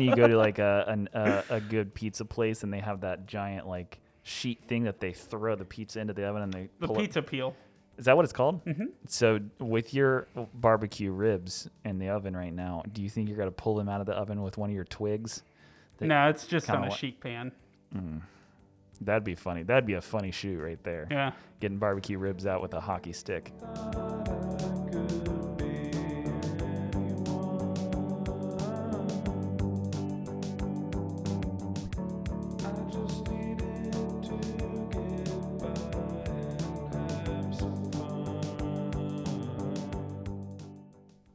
when you go to like a good pizza place and they have that giant like sheet thing that they throw the pizza into the oven and they the pull pizza up. Peel. Is that what it's called? Mm-hmm. So with your barbecue ribs in the oven right now, do you think you're going to pull them out of the oven with one of your twigs? No, it's just on a sheet pan. Mm. That'd be funny. That'd be a funny shoot right there. Yeah. Getting barbecue ribs out with a hockey stick.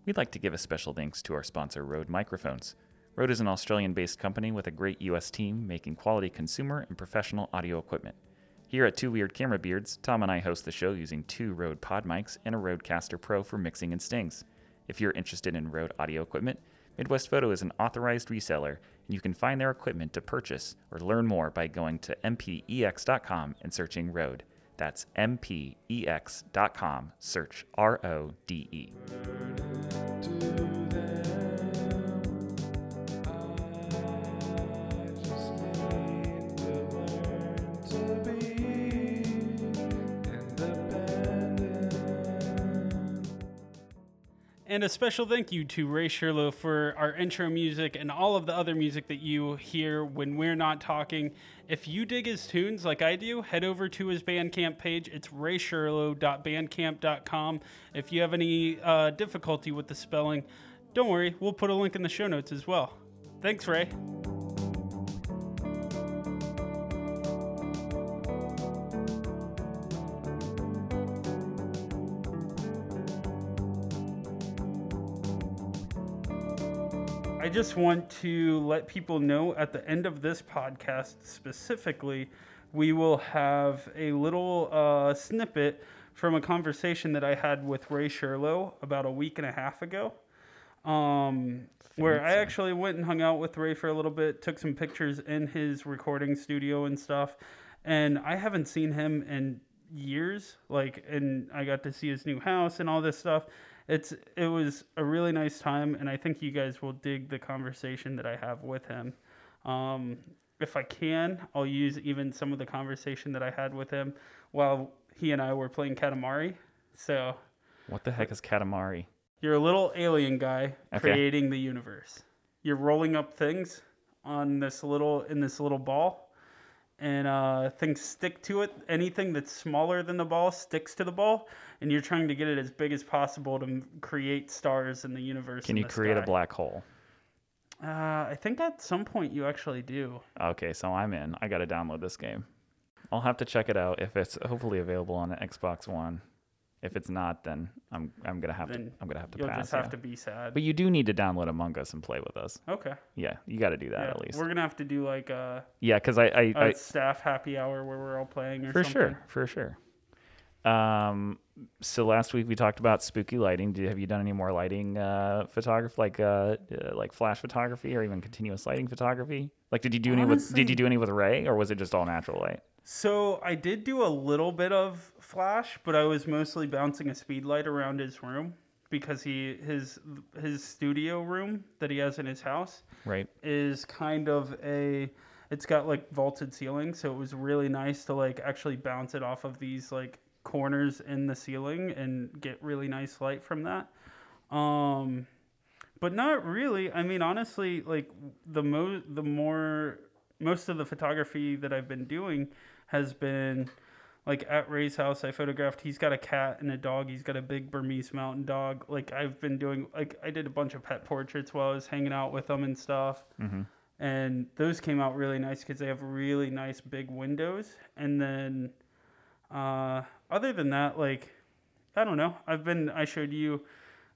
We'd like to give a special thanks to our sponsor, Rode Microphones. Rode is an Australian-based company with a great U.S. team making quality consumer and professional audio equipment. Here at Two Weird Camera Beards, Tom and I host the show using two Rode pod mics and a Rodecaster Pro for mixing and stings. If you're interested in Rode audio equipment, Midwest Photo is an authorized reseller, and you can find their equipment to purchase or learn more by going to mpex.com and searching Rode. That's mpex.com, search R-O-D-E. And a special thank you to Ray Shurlow for our intro music and all of the other music that you hear when we're not talking. If you dig his tunes like I do, head over to his Bandcamp page. It's rayshurlow.bandcamp.com. If you have any difficulty with the spelling, don't worry. We'll put a link in the show notes as well. Thanks, Ray. I just want to let people know at the end of this podcast specifically, we will have a little snippet from a conversation that I had with Ray Shurlow about a week and a half ago, where I actually went and hung out with Ray for a little bit, took some pictures in his recording studio and stuff, and I haven't seen him in years, like, and I got to see his new house and all this stuff. It was a really nice time, and I think you guys will dig the conversation that I have with him. If I can, I'll use even some of the conversation that I had with him while he and I were playing Katamari. So, what the heck is Katamari? You're a little alien guy creating the universe. You're rolling up things on this little ball, and things stick to it. Anything that's smaller than the ball sticks to the ball, and you're trying to get it as big as possible to create stars in the universe. Can you create a black hole? I think at some point you actually do. Okay, so I'm in. I got to download this game. I'll have to check it out if it's hopefully available on the Xbox One. If it's not, then I'm gonna have to pass. You'll just have to be sad. But you do need to download Among Us and play with us. Okay. Yeah, you got to do that at least. We're gonna have to do like a staff happy hour where we're all playing or something. For sure. So last week we talked about spooky lighting. Have you done any more lighting photography, like flash photography or even continuous lighting photography? Like, did you do any with Ray, or was it just all natural light? So I did do a little bit of flash, but I was mostly bouncing a speed light around his room because his studio room that he has in his house is kind of it's got like vaulted ceiling, so it was really nice to like actually bounce it off of these like corners in the ceiling and get really nice light from that. But not really. I mean, honestly, like most of the photography that I've been doing has been like at Ray's house. I photographed, he's got a cat and a dog. He's got a big Burmese mountain dog. Like I've been doing, like I did a bunch of pet portraits while I was hanging out with them and stuff. Mm-hmm. And those came out really nice cause they have really nice big windows. And then, other than that, like, I don't know, I showed you,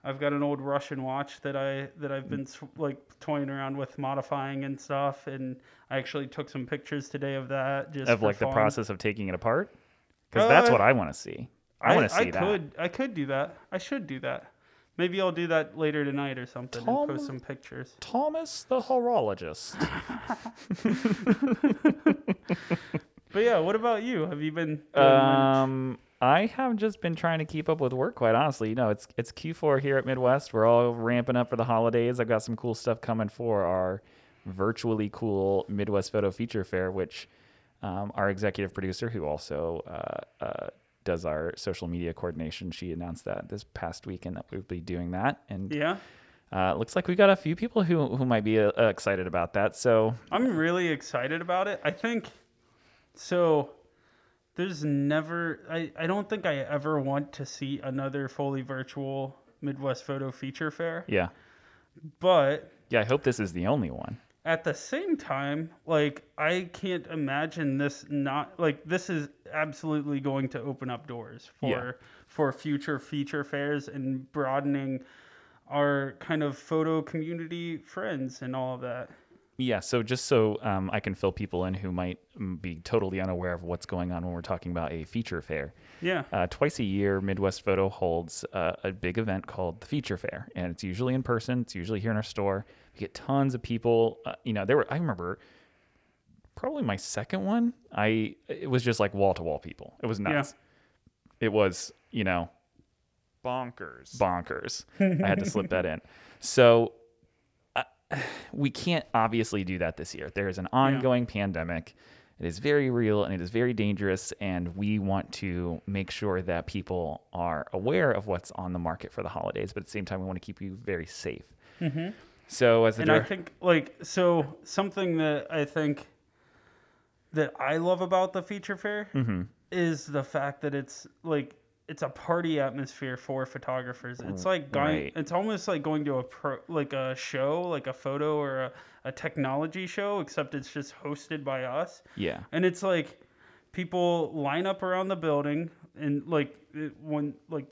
I've got an old Russian watch that I've been like toying around with modifying and stuff, and I actually took some pictures today of that. Just of like fun. The process of taking it apart, because that's what I want to see. I want to see that. I could do that. I should do that. Maybe I'll do that later tonight or something and post some pictures. Thomas the horologist. But yeah, what about you? Have you been? I have just been trying to keep up with work, quite honestly. You know, it's Q4 here at Midwest. We're all ramping up for the holidays. I've got some cool stuff coming for our virtually cool Midwest Photo Feature Fair, which our executive producer, who also does our social media coordination, she announced that this past weekend that we'll be doing that. And yeah, looks like we got a few people who might be excited about that. So I'm really excited about it. I think so. There's never, I don't think I ever want to see another fully virtual Midwest Photo Feature Fair. Yeah. But yeah, I hope this is the only one. At the same time, like, I can't imagine this not, like, this is absolutely going to open up doors for future feature fairs and broadening our kind of photo community friends and all of that. Yeah, so just so I can fill people in who might be totally unaware of what's going on when we're talking about a feature fair. Yeah. Twice a year, Midwest Photo holds a big event called the Feature Fair, and it's usually in person. It's usually here in our store. We get tons of people. I remember probably my second one. It was just like wall-to-wall people. It was nuts. Yeah. It was, bonkers. I had to slip that in. So we can't obviously do that this year. There is an ongoing pandemic. It is very real and it is very dangerous, and we want to make sure that people are aware of what's on the market for the holidays, but at the same time, we want to keep you very safe. Mm-hmm. So something that I think that I love about the feature fair is the fact that it's like, it's a party atmosphere for photographers. It's like going, It's almost like going to a show, like a photo or a technology show, except it's just hosted by us. Yeah. And it's like people line up around the building, and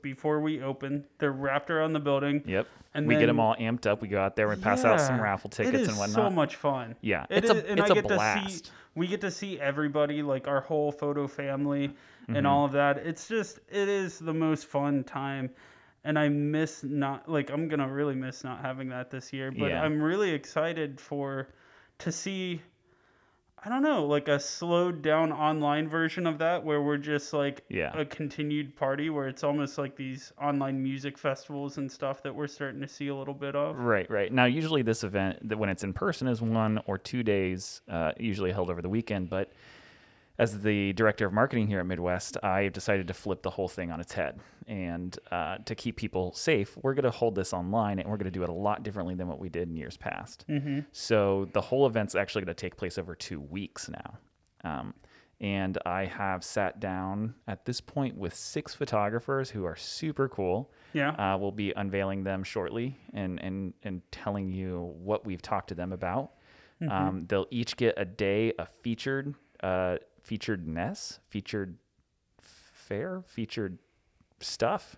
before we open, they're wrapped around the building. Yep. And we get them all amped up. We go out there and pass out some raffle tickets and whatnot. It's so much fun. Yeah. It's a blast. We get to see everybody, like our whole photo family and all of that. It's just, it is the most fun time. And I I'm going to really miss not having that this year, but I'm really excited to see, I don't know, like a slowed down online version of that, where we're just like a continued party, where it's almost like these online music festivals and stuff that we're starting to see a little bit of. Right. Now, usually this event, when it's in person, is 1 or 2 days, usually held over the weekend. But as the director of marketing here at Midwest, I decided to flip the whole thing on its head. And to keep people safe, we're going to hold this online, and we're going to do it a lot differently than what we did in years past. Mm-hmm. So the whole event's actually going to take place over 2 weeks now. And I have sat down at this point with 6 photographers who are super cool. Yeah. We'll be unveiling them shortly and telling you what we've talked to them about. Mm-hmm. They'll each get a day of featured stuff.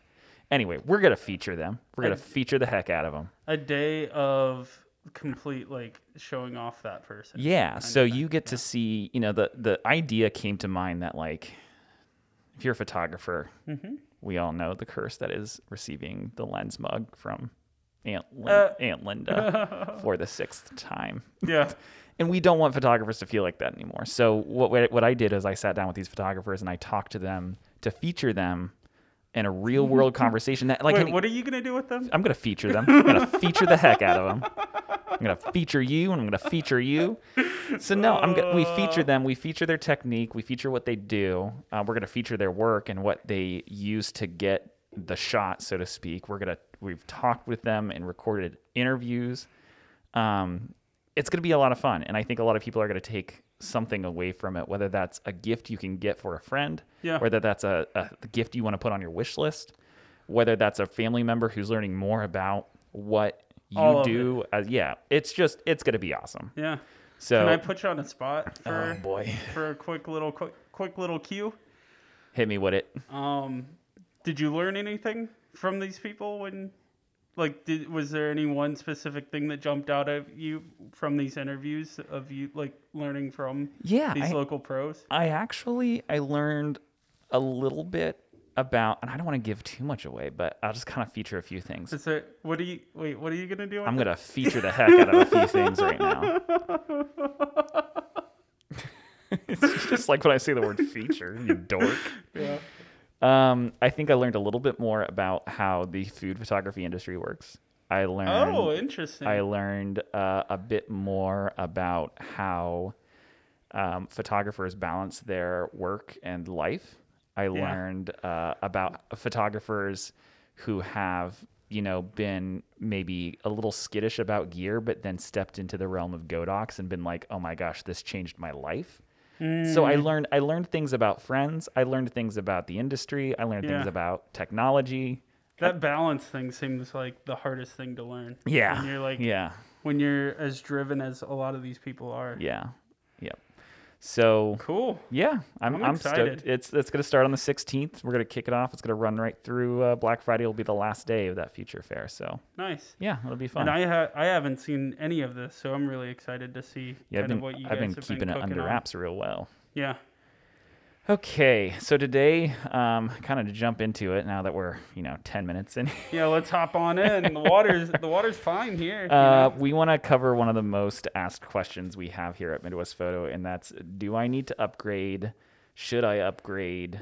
Anyway, we're going to feature them. We're going to feature the heck out of them. A day of complete, like, showing off that person. Yeah, so you get to see, the idea came to mind that, like, if you're a photographer, we all know the curse that is receiving the lens mug from Aunt Linda for the 6th time. Yeah. And we don't want photographers to feel like that anymore. So what I did is I sat down with these photographers and I talked to them to feature them in a real world conversation. What are you going to do with them? I'm going to feature them. I'm going to feature the heck out of them. I'm going to feature you, and I'm going to feature you. So no, we feature them. We feature their technique. We feature what they do. We're going to feature their work and what they use to get the shot, so to speak. We've talked with them and recorded interviews. It's going to be a lot of fun, and I think a lot of people are going to take something away from it, whether that's a gift you can get for a friend, whether that's a gift you want to put on your wish list, whether that's a family member who's learning more about what you do. It's going to be awesome. Yeah. So can I put you on the spot for a quick little cue? Hit me with it. Did you learn anything from these people when... Like, was there any one specific thing that jumped out at you from these interviews of you, like, learning from these local pros? I learned a little bit about, and I don't want to give too much away, but I'll just kind of feature a few things. What are you going to do? I'm going to feature the heck out of a few things right now. It's just like when I say the word feature, you dork. Yeah. I think I learned a little bit more about how the food photography industry works. I learned. Oh, interesting. I learned a bit more about how photographers balance their work and life. I learned about photographers who have, you know, been maybe a little skittish about gear, but then stepped into the realm of Godox and been like, oh my gosh, this changed my life. Mm. So I learned things about friends. I learned things about the industry. I learned things about technology. That balance thing seems like the hardest thing to learn. Yeah. When you're like, when you're as driven as a lot of these people are. Yeah. Yep. So cool. Yeah, I'm excited. Stoked. It's going to start on the 16th. We're going to kick it off. It's going to run right through Black Friday. Will be the last day of that feature fair. So nice. Yeah, it'll be fun. And I haven't seen any of this, so I'm really excited to see what you guys have been keeping it under wraps real well. Yeah. Okay, so today, kind of to jump into it now that we're 10 minutes in. Yeah, let's hop on in. The water's fine here. We want to cover one of the most asked questions we have here at Midwest Photo, and that's: do I need to upgrade? Should I upgrade?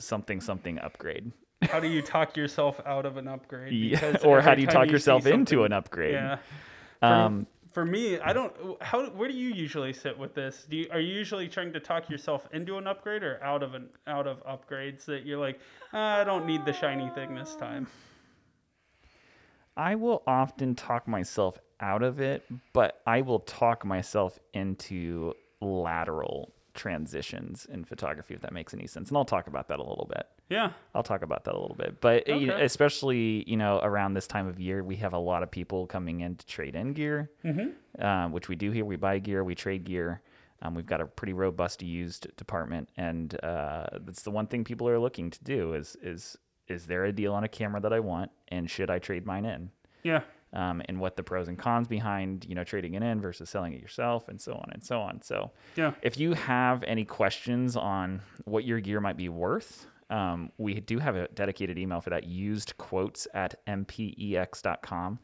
Something upgrade. How do you talk yourself out of an upgrade? Or how do you talk yourself into an upgrade? Yeah. For me, I don't. Where do you usually sit with this? Are you usually trying to talk yourself into an upgrade or out of upgrades that you're like, I don't need the shiny thing this time? I will often talk myself out of it, but I will talk myself into lateral transitions in photography, if that makes any sense. And I'll talk about that a little bit. Yeah. But okay. Especially, around this time of year, we have a lot of people coming in to trade in gear, which we do here. We buy gear, we trade gear. We've got a pretty robust used department. And that's the one thing people are looking to do is there a deal on a camera that I want? And should I trade mine in? Yeah. And what the pros and cons behind, trading it in versus selling it yourself and so on and so on. So if you have any questions on what your gear might be worth, we do have a dedicated email for that, usedquotes@mpex.com.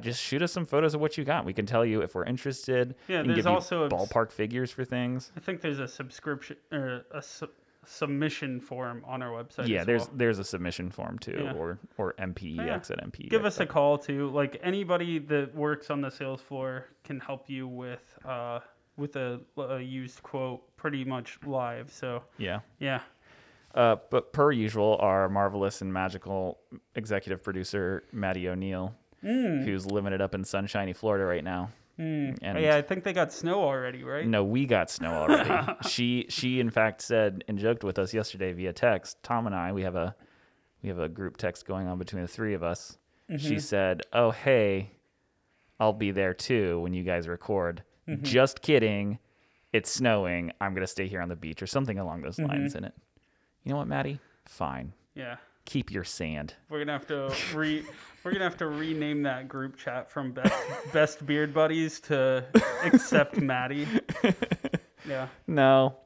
Just shoot us some photos of what you got. We can tell you if we're interested. Yeah, and give also ballpark figures for things. I think there's a subscription or a submission form on our website. Yeah, there's a submission form too, or mpex@mpex. Give us a call too. Like anybody that works on the sales floor can help you with a used quote pretty much live. So yeah. But per usual, our marvelous and magical executive producer, Maddie O'Neill, who's living it up in sunshiny Florida right now. And I think they got snow already, right? No, we got snow already. She in fact said and joked with us yesterday via text. Tom and I, we have a group text going on between the three of us. Mm-hmm. She said, "Oh hey, I'll be there too when you guys record." Mm-hmm. Just kidding. It's snowing. I'm gonna stay here on the beach or something along those lines in it. You know what, Maddie? Fine. Yeah. Keep your sand. We're gonna have to rename that group chat from best beard buddies to Accept Maddie. Yeah. No.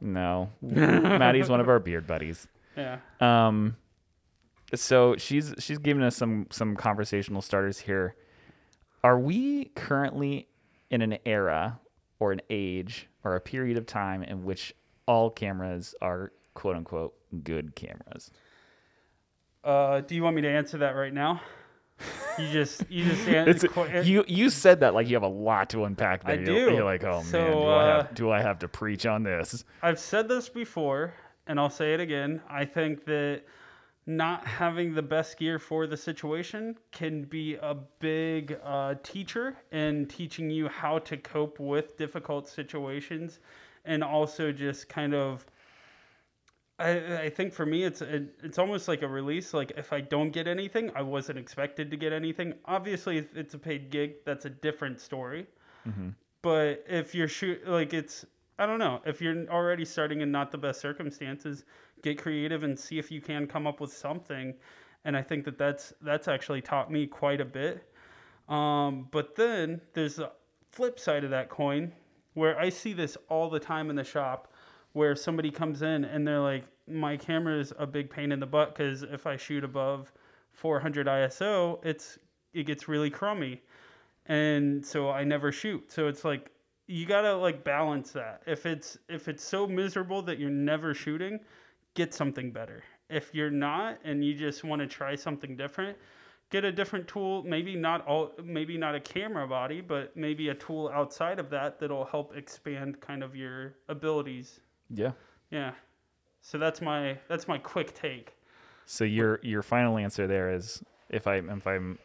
Maddie's one of our beard buddies. Yeah. So she's giving us some conversational starters here. Are we currently in an era or an age or a period of time in which all cameras are quote unquote good cameras? Do you want me to answer that right now? You just you said that like you have a lot to unpack there. I do. You're like, oh so, man, do I have to preach on this? I've said this before, and I'll say it again. I think that not having the best gear for the situation can be a big teacher in teaching you how to cope with difficult situations, and also just kind of. I think for me, it's almost like a release. Like if I don't get anything, I wasn't expected to get anything. Obviously, if it's a paid gig, that's a different story. Mm-hmm. But if you're I don't know. If you're already starting in not the best circumstances, get creative and see if you can come up with something. And I think that's actually taught me quite a bit. But then there's the flip side of that coin where I see this all the time in the shop, where somebody comes in and they're like, my camera is a big pain in the butt because if I shoot above 400 ISO, it gets really crummy. And so I never shoot. So it's like, you got to like balance that. If it's so miserable that you're never shooting, get something better. If you're not, and you just want to try something different, get a different tool, maybe not a camera body, but maybe a tool outside of that that'll help expand kind of your abilities. Yeah. Yeah. So that's my quick take. So your final answer there is, if I'm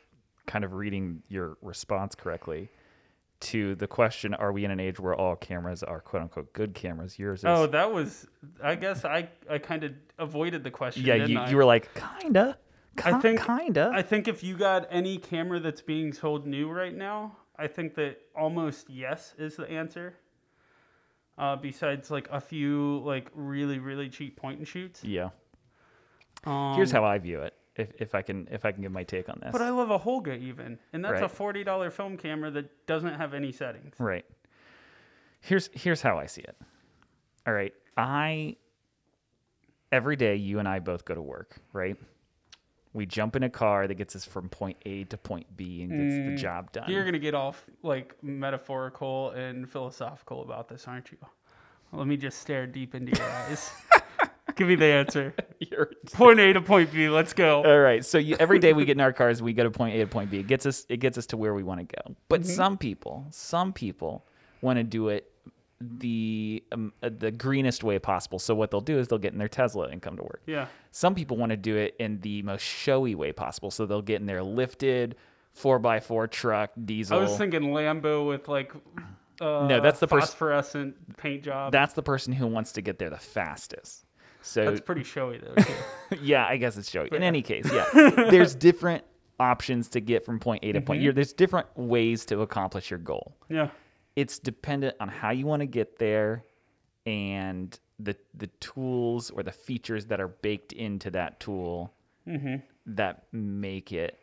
kind of reading your response correctly to the question, are we in an age where all cameras are quote unquote good cameras? Yours is... Oh, that was, I guess I kind of avoided the question. Yeah, you were like, kinda. I think if you got any camera that's being sold new right now, I think that almost yes is the answer. Besides like a few like really, really cheap point and shoots. Yeah. Here's how I view it. If I can give my take on this. But I love a Holga even, and that's right. A $40 film camera that doesn't have any settings. Right. Here's how I see it. All right. Every day you and I both go to work, right? We jump in a car that gets us from point A to point B and gets the job done. You're gonna get all like metaphorical and philosophical about this, aren't you? Well, let me just stare deep into your eyes. Give me the answer. Point A to point B. Let's go. All right. So every day we get in our cars, we go to point A to point B. It gets us to where we want to go. But some people want to do it the greenest way possible. So what they'll do is they'll get in their Tesla and come to work. Yeah. Some people want to do it in the most showy way possible. So they'll get in their lifted 4x4 truck diesel. I was thinking Lambo with like. No, that's the phosphorescent paint job. That's the person who wants to get there the fastest. So, that's pretty showy, though. Too. Yeah, I guess it's showy. But in any case, yeah. There's different options to get from point A to point B. There's different ways to accomplish your goal. Yeah. It's dependent on how you want to get there and the tools or the features that are baked into that tool that make it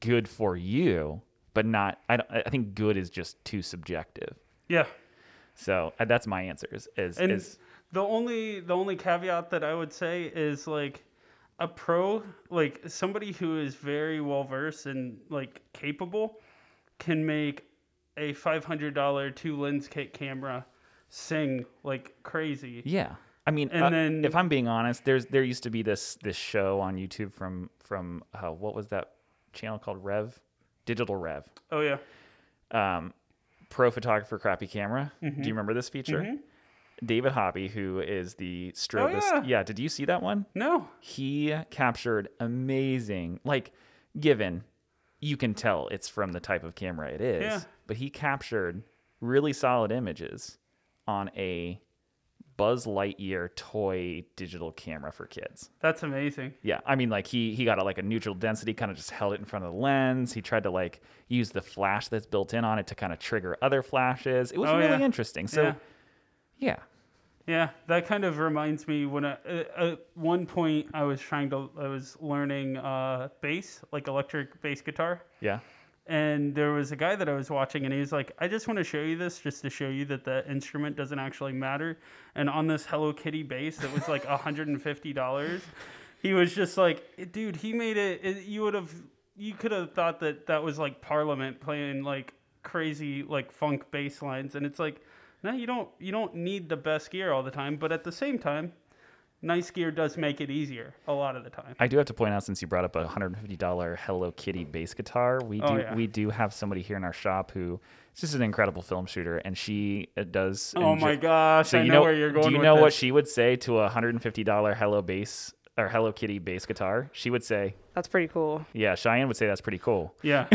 good for you, but not... I think good is just too subjective. Yeah. So that's my answer is The only caveat that I would say is like a pro, like somebody who is very well versed and like capable, can make a $500 two lens kit camera sing like crazy. Yeah, I mean, and then if I'm being honest, there used to be this show on YouTube from what was that channel called? Rev, Digital Rev. Oh yeah. Pro photographer crappy camera. Do you remember this feature? David Hobby, who is the strobist. Oh, yeah. Yeah, did you see that one? No. He captured amazing, like, given, you can tell it's from the type of camera it is, yeah. But he captured really solid images on a Buzz Lightyear toy digital camera for kids. That's amazing. Yeah, I mean, like, he got a neutral density, kind of just held it in front of the lens. He tried to, like, use the flash that's built in on it to kind of trigger other flashes. It was really interesting. So... Yeah. Yeah, that kind of reminds me when at one point I was learning bass, like electric bass guitar. Yeah. And there was a guy that I was watching, and he was like, I just want to show you this just to show you that the instrument doesn't actually matter. And on this Hello Kitty bass that was like $150, he was just like, dude, he made it. You could have thought that was like Parliament playing like crazy like funk bass lines. And it's like, no, you don't need the best gear all the time, but at the same time, nice gear does make it easier a lot of the time. I do have to point out, since you brought up a $150 Hello Kitty bass guitar, we do have somebody here in our shop who is just an incredible film shooter, and she does. Oh my gosh! So I know where you're going. Do you know what she would say to a $150 Hello Kitty bass guitar? She would say, "That's pretty cool." Yeah, Cheyenne would say that's pretty cool. Yeah,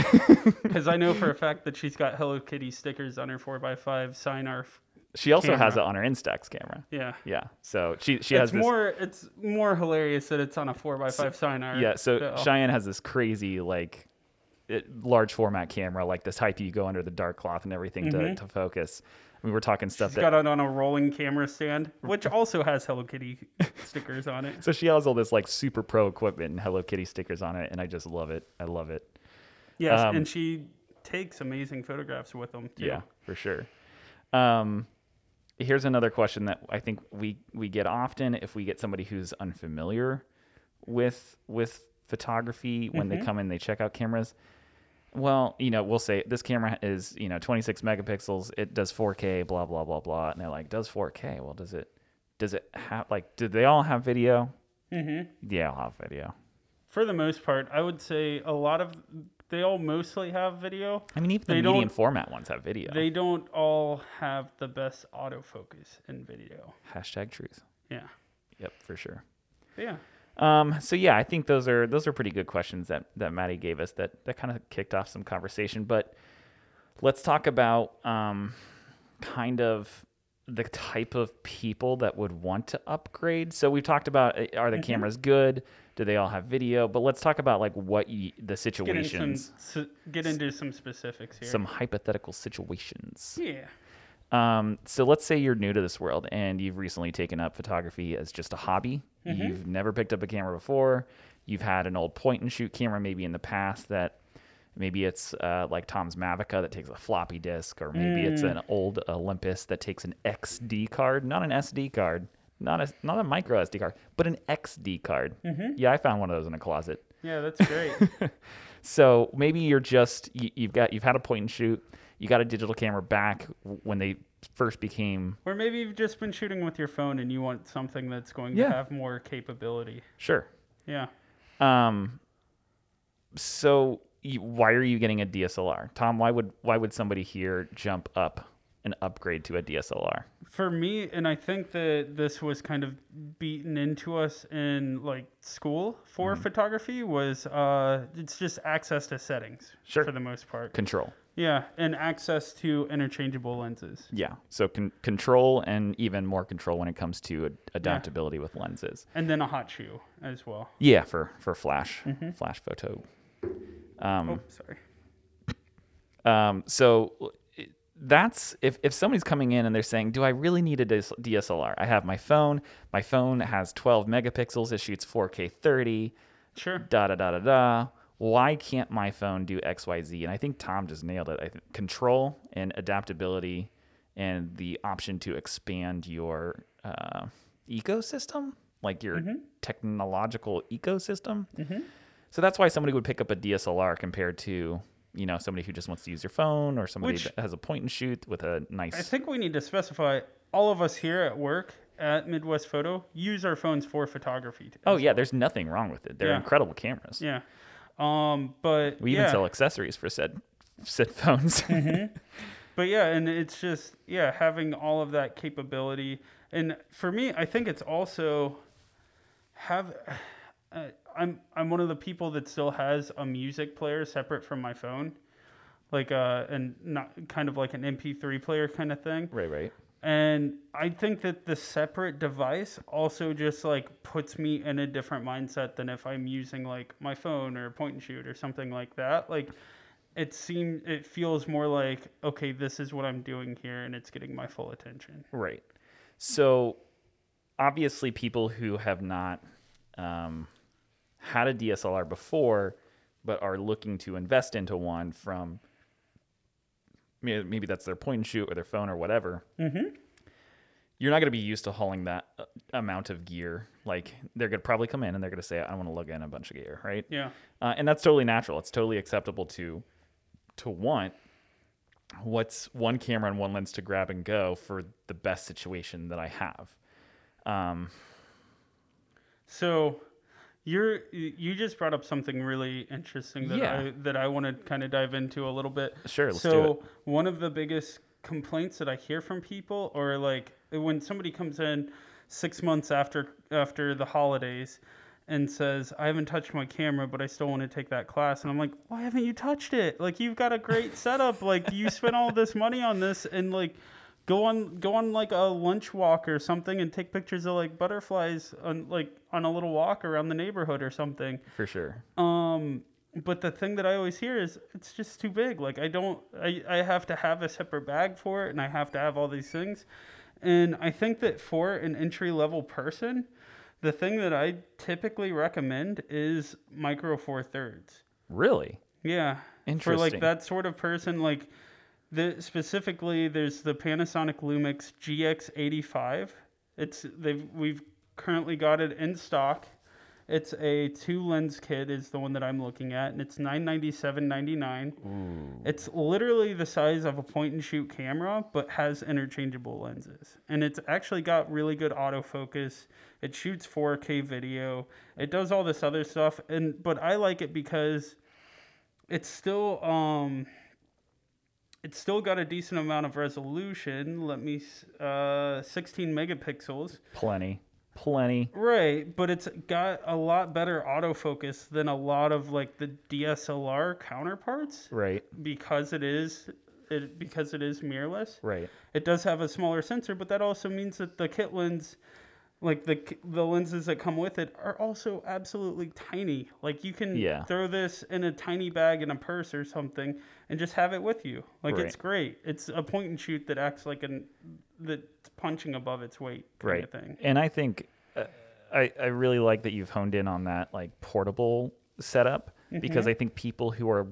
because I know for a fact that she's got Hello Kitty stickers on her 4x5 Sinar. She also has it on her Instax camera. Yeah, yeah. So she has this. It's more hilarious that it's on a 4x5 Sinar. Yeah. So Cheyenne has this crazy large format camera, like this type you go under the dark cloth and everything to focus. We were talking stuff. She's got it on a rolling camera stand, which also has Hello Kitty stickers on it. So she has all this like super pro equipment and Hello Kitty stickers on it, and I just love it. I love it. Yes, and she takes amazing photographs with them too. Yeah, for sure. Here's another question that I think we get often if we get somebody who's unfamiliar with photography when they come in, they check out cameras. Well, we'll say this camera is, 26 megapixels. It does 4K, blah, blah, blah, blah. And they're like, does 4K? Well, does it have, do they all have video? Yeah, I'll have video. for the most part, I would say a lot of... They all mostly have video. I mean, even the medium format ones have video. They don't all have the best autofocus in video. Hashtag truth. Yeah. Yep, for sure. Yeah. So yeah, I think those are pretty good questions that Maddie gave us that kind of kicked off some conversation. But let's talk about kind of the type of people that would want to upgrade. So we've talked about, are the cameras good? Do they all have video? But let's talk about like what the situations. Get into some specifics here. Some hypothetical situations. Yeah. So let's say you're new to this world and you've recently taken up photography as just a hobby. Mm-hmm. You've never picked up a camera before. You've had an old point-and-shoot camera maybe in the past that maybe it's like Tom's Mavica that takes a floppy disk, or maybe it's an old Olympus that takes an XD card, not an SD card. Not a micro SD card, but an XD card. Mm-hmm. Yeah, I found one of those in a closet. Yeah, that's great. So maybe you're just you've had a point and shoot. You got a digital camera back when they first became, or maybe you've just been shooting with your phone and you want something that's going to have more capability. Sure. Yeah. So why are you getting a DSLR, Tom? Why would somebody here jump up an upgrade to a DSLR? For me, and I think that this was kind of beaten into us in like school for photography, was it's just access to settings for the most part. Control. Yeah, and access to interchangeable lenses. Yeah, so control, and even more control when it comes to adaptability with lenses. And then a hot shoe as well. Yeah, for flash photo. So... That's if somebody's coming in and they're saying, do I really need a DSLR? I have my phone. My phone has 12 megapixels. It shoots 4K 30. Sure. Da-da-da-da-da. Why can't my phone do X, Y, Z? And I think Tom just nailed it. I think control and adaptability and the option to expand your ecosystem, like your technological ecosystem. Mm-hmm. So that's why somebody would pick up a DSLR compared to... You know, somebody who just wants to use your phone, or somebody that has a point and shoot with a nice... I think we need to specify, all of us here at work at Midwest Photo use our phones for photography. Oh, yeah. Well. There's nothing wrong with it. They're incredible cameras. Yeah. But we even sell accessories for said phones. Mm-hmm. But yeah, and it's just, having all of that capability. And for me, I think it's also I'm one of the people that still has a music player separate from my phone, like and not kind of like an MP3 player kind of thing. Right. And I think that the separate device also just like puts me in a different mindset than if I'm using like my phone or a point and shoot or something like that. Like it feels more like, okay, this is what I'm doing here, and it's getting my full attention. Right. So obviously, people who have not had a DSLR before, but are looking to invest into one from maybe that's their point and shoot or their phone or whatever. Mm-hmm. You're not going to be used to hauling that amount of gear. Like they're going to probably come in and they're going to say, I want to lug in a bunch of gear. Right. Yeah. And that's totally natural. It's totally acceptable to want what's one camera and one lens to grab and go for the best situation that I have. So you just brought up something really interesting that I want to kind of dive into a little bit. Sure, let's do it. So one of the biggest complaints that I hear from people, or like when somebody comes in 6 months after the holidays and says, I haven't touched my camera, but I still want to take that class. And I'm like, why haven't you touched it? Like, you've got a great setup. Like, you spent all this money on this, and like, Go on like a lunch walk or something and take pictures of like butterflies on a little walk around the neighborhood or something. For sure. But the thing that I always hear is it's just too big. Like I have to have a separate bag for it, and I have to have all these things. And I think that for an entry level person, the thing that I typically recommend is Micro Four Thirds. Really? Yeah. Interesting. For like that sort of person, like, specifically, there's the Panasonic Lumix GX85. We've currently got it in stock, It's a two-lens kit is the one that I'm looking at, and it's $997.99. It's literally the size of a point-and-shoot camera, but has interchangeable lenses. And it's actually got really good autofocus. It shoots 4K video. It does all this other stuff. And but I like it because it's still got a decent amount of resolution. 16 megapixels. Plenty. Right, but it's got a lot better autofocus than a lot of like the DSLR counterparts. Right. Because it is mirrorless. Right. It does have a smaller sensor, but that also means that the kit lens, like the lenses that come with it, are also absolutely tiny. Like you can throw this in a tiny bag in a purse or something and just have it with you. Like it's great. It's a point and shoot that acts like that's punching above its weight kind of thing. And I think I really like that you've honed in on that like portable setup, because I think people who are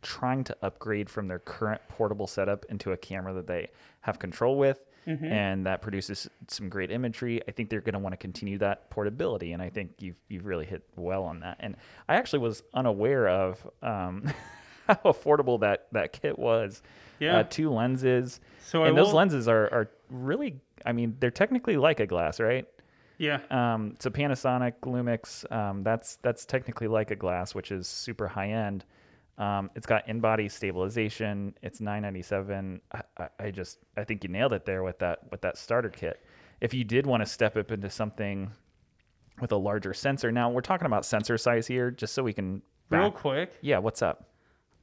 trying to upgrade from their current portable setup into a camera that they have control with and that produces some great imagery, I think they're going to want to continue that portability. And I think you've really hit well on that. And I actually was unaware of how affordable that kit was. Yeah. Two lenses. Those lenses are really, I mean, they're technically Leica glass, right? Yeah. So Panasonic Lumix, that's technically Leica glass, which is super high end. It's got in-body stabilization. It's $997. I think you nailed it there with that starter kit. If you did want to step up into something with a larger sensor, now we're talking about sensor size here, just so we can real quick. Yeah, what's up?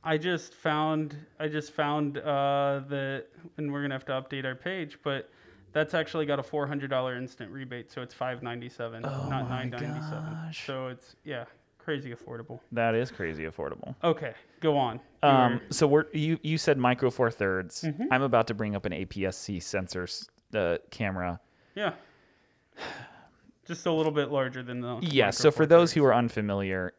I just found the, and we're gonna have to update our page, but that's actually got a $400 instant rebate, so it's $597, not $997. Gosh. So it's crazy affordable. That is crazy affordable. Okay, go on. So you said Micro Four Thirds. I'm about to bring up an APS-C sensor camera. Yeah. Just a little bit larger than the. Yeah. So for those who are unfamiliar,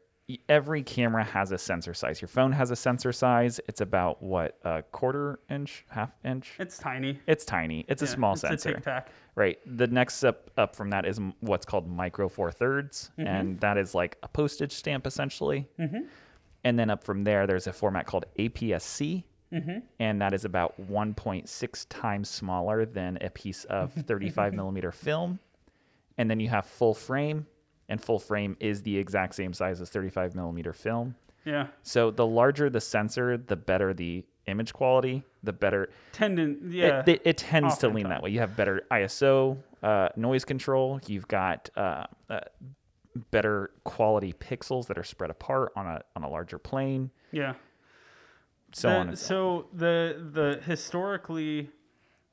every camera has a sensor size. Your phone has a sensor size. It's about what, a quarter inch, half inch? It's tiny. It's a small sensor. It's a tic-tac. Right. The next step up from that is what's called Micro Four Thirds, and that is like a postage stamp, essentially. And then up from there, there's a format called APS-C, and that is about 1.6 times smaller than a piece of 35 millimeter film. And then you have full frame, and full frame is the exact same size as 35 millimeter film. Yeah. So the larger the sensor, the better the image quality, the better it tends to lean that way. You have better ISO, noise control. You've got better quality pixels that are spread apart on a larger plane. Yeah. Historically,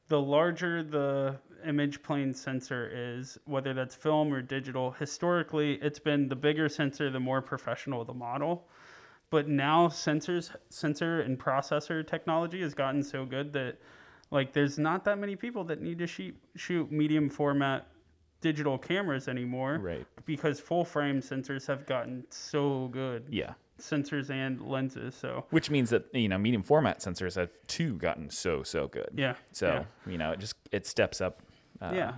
the larger the image plane sensor is, whether that's film or digital, historically it's been the bigger sensor, the more professional the model. But now sensor and processor technology has gotten so good that like there's not that many people that need to shoot medium format digital cameras anymore, right? Because full frame sensors have gotten so good. Yeah. Sensors and lenses, so which means that medium format sensors have too gotten so good. Yeah. So it steps up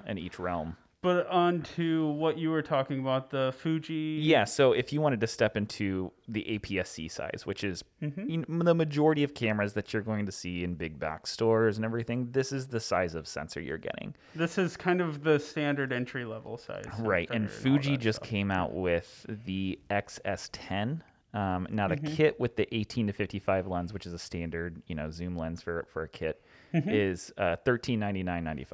in each realm. But on to what you were talking about, the Fuji. Yeah, so if you wanted to step into the APS-C size, which is the majority of cameras that you're going to see in big box stores and everything, this is the size of sensor you're getting. This is kind of the standard entry-level size. Right, and Fuji just came out with the XS10. Now the kit with the 18 to 55 lens, which is a standard, zoom lens for a kit, is $1399.95.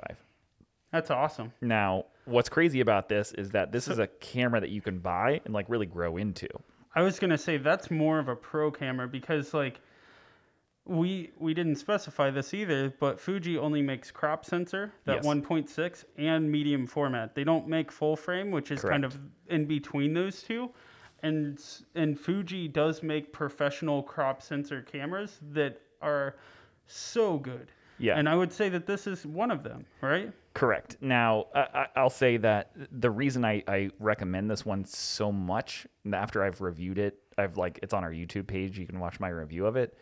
That's awesome. Now, what's crazy about this is that this is a camera that you can buy and like really grow into. I was going to say that's more of a pro camera because like we didn't specify this either, but Fuji only makes crop sensor, that 1.6, and medium format. They don't make full frame, which is kind of in between those two. And Fuji does make professional crop sensor cameras that are so good. Yeah. And I would say that this is one of them, right? Correct. Now, I'll say that the reason I recommend this one so much, after I've reviewed it, it's on our YouTube page. You can watch my review of it.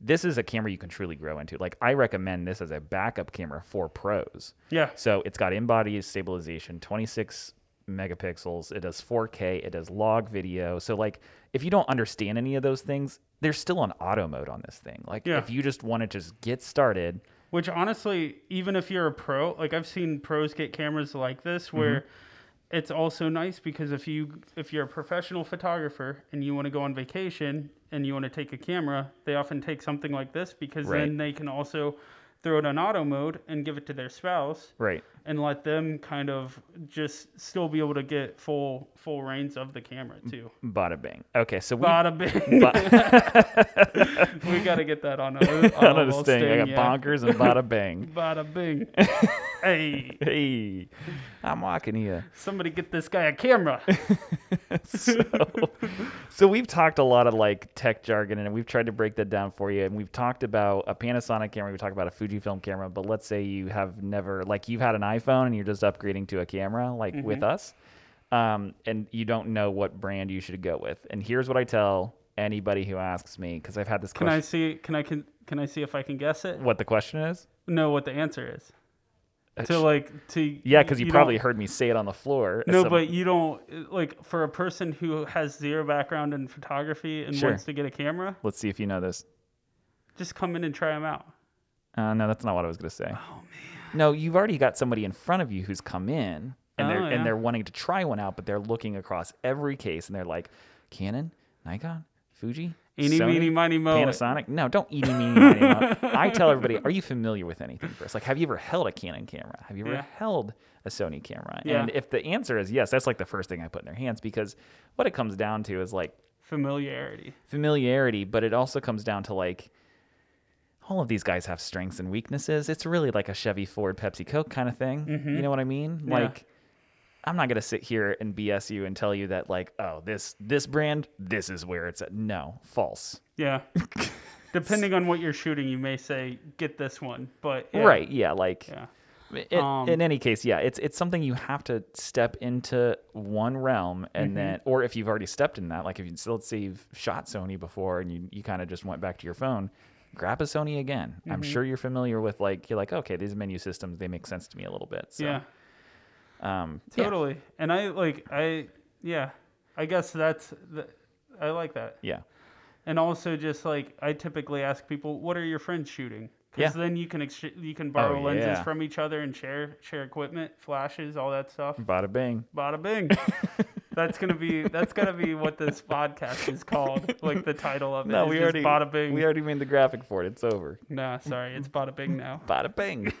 This is a camera you can truly grow into. Like, I recommend this as a backup camera for pros. Yeah. So it's got in-body stabilization, 26 megapixels. It does 4K. It does log video. So, like, if you don't understand any of those things, there's still an auto mode on this thing. Like, if you just want to just get started. Which, honestly, even if you're a pro, like, I've seen pros get cameras like this where it's also nice because if you're a professional photographer and you want to go on vacation and you want to take a camera, they often take something like this because then they can also throw it on auto mode and give it to their spouse. Right. And let them kind of just still be able to get full reins of the camera too. Bada bing. Okay, so bada bing. We got to get that on a sting. I got bonkers and bada bing. Bada bing. Hey. I'm walking here. Somebody get this guy a camera. So we've talked a lot of like tech jargon, and we've tried to break that down for you. And we've talked about a Panasonic camera. We've talked about a Fujifilm camera. But let's say you have never, like, you've had an iPhone and you're just upgrading to a camera, like with us, and you don't know what brand you should go with. And here's what I tell anybody who asks me, because I've had this question. Can I see if I can guess it? What the question is? No, what the answer is. Because you probably heard me say it on the floor. No, but you don't, like, for a person who has zero background in photography and wants to get a camera. Let's see if you know this. Just come in and try them out. No, that's not what I was going to say. Oh, man. No, you've already got somebody in front of you who's come in and they're wanting to try one out, but they're looking across every case and they're like, Canon, Nikon, Fuji, eeny, Sony, meeny, miny, moe, Panasonic. No, don't eeny, meeny, miny, moe. I tell everybody, are you familiar with anything first? Like, have you ever held a Canon camera? Have you ever held a Sony camera? Yeah. And if the answer is yes, that's like the first thing I put in their hands, because what it comes down to is like familiarity, but it also comes down to like, all of these guys have strengths and weaknesses. It's really like a Chevy, Ford, Pepsi, Coke kind of thing. You know what I mean? Yeah. Like, I'm not going to sit here and BS you and tell you that, like, oh, this brand, this is where it's at. No, false. Yeah. Depending on what you're shooting, you may say, get this one. But Right, yeah, like... Yeah. In any case, it's something you have to step into one realm, and then, or if you've already stepped in that, like if you still, let's say you've shot Sony before and you kind of just went back to your phone, grab a Sony again. I'm sure you're familiar with, like, you're like, okay, these menu systems, they make sense to me a little bit. So, totally. Yeah. And I guess I like that. Yeah. And also just like, I typically ask people, what are your friends shooting? Because then you can borrow lenses from each other and share equipment, flashes, all that stuff. Bada bing. Bada bing. That's gonna be what this podcast is called, like the title of it. No, Bada Bing. We already made the graphic for it. It's over. Nah, sorry, it's Bada Bing now. Bada Bing.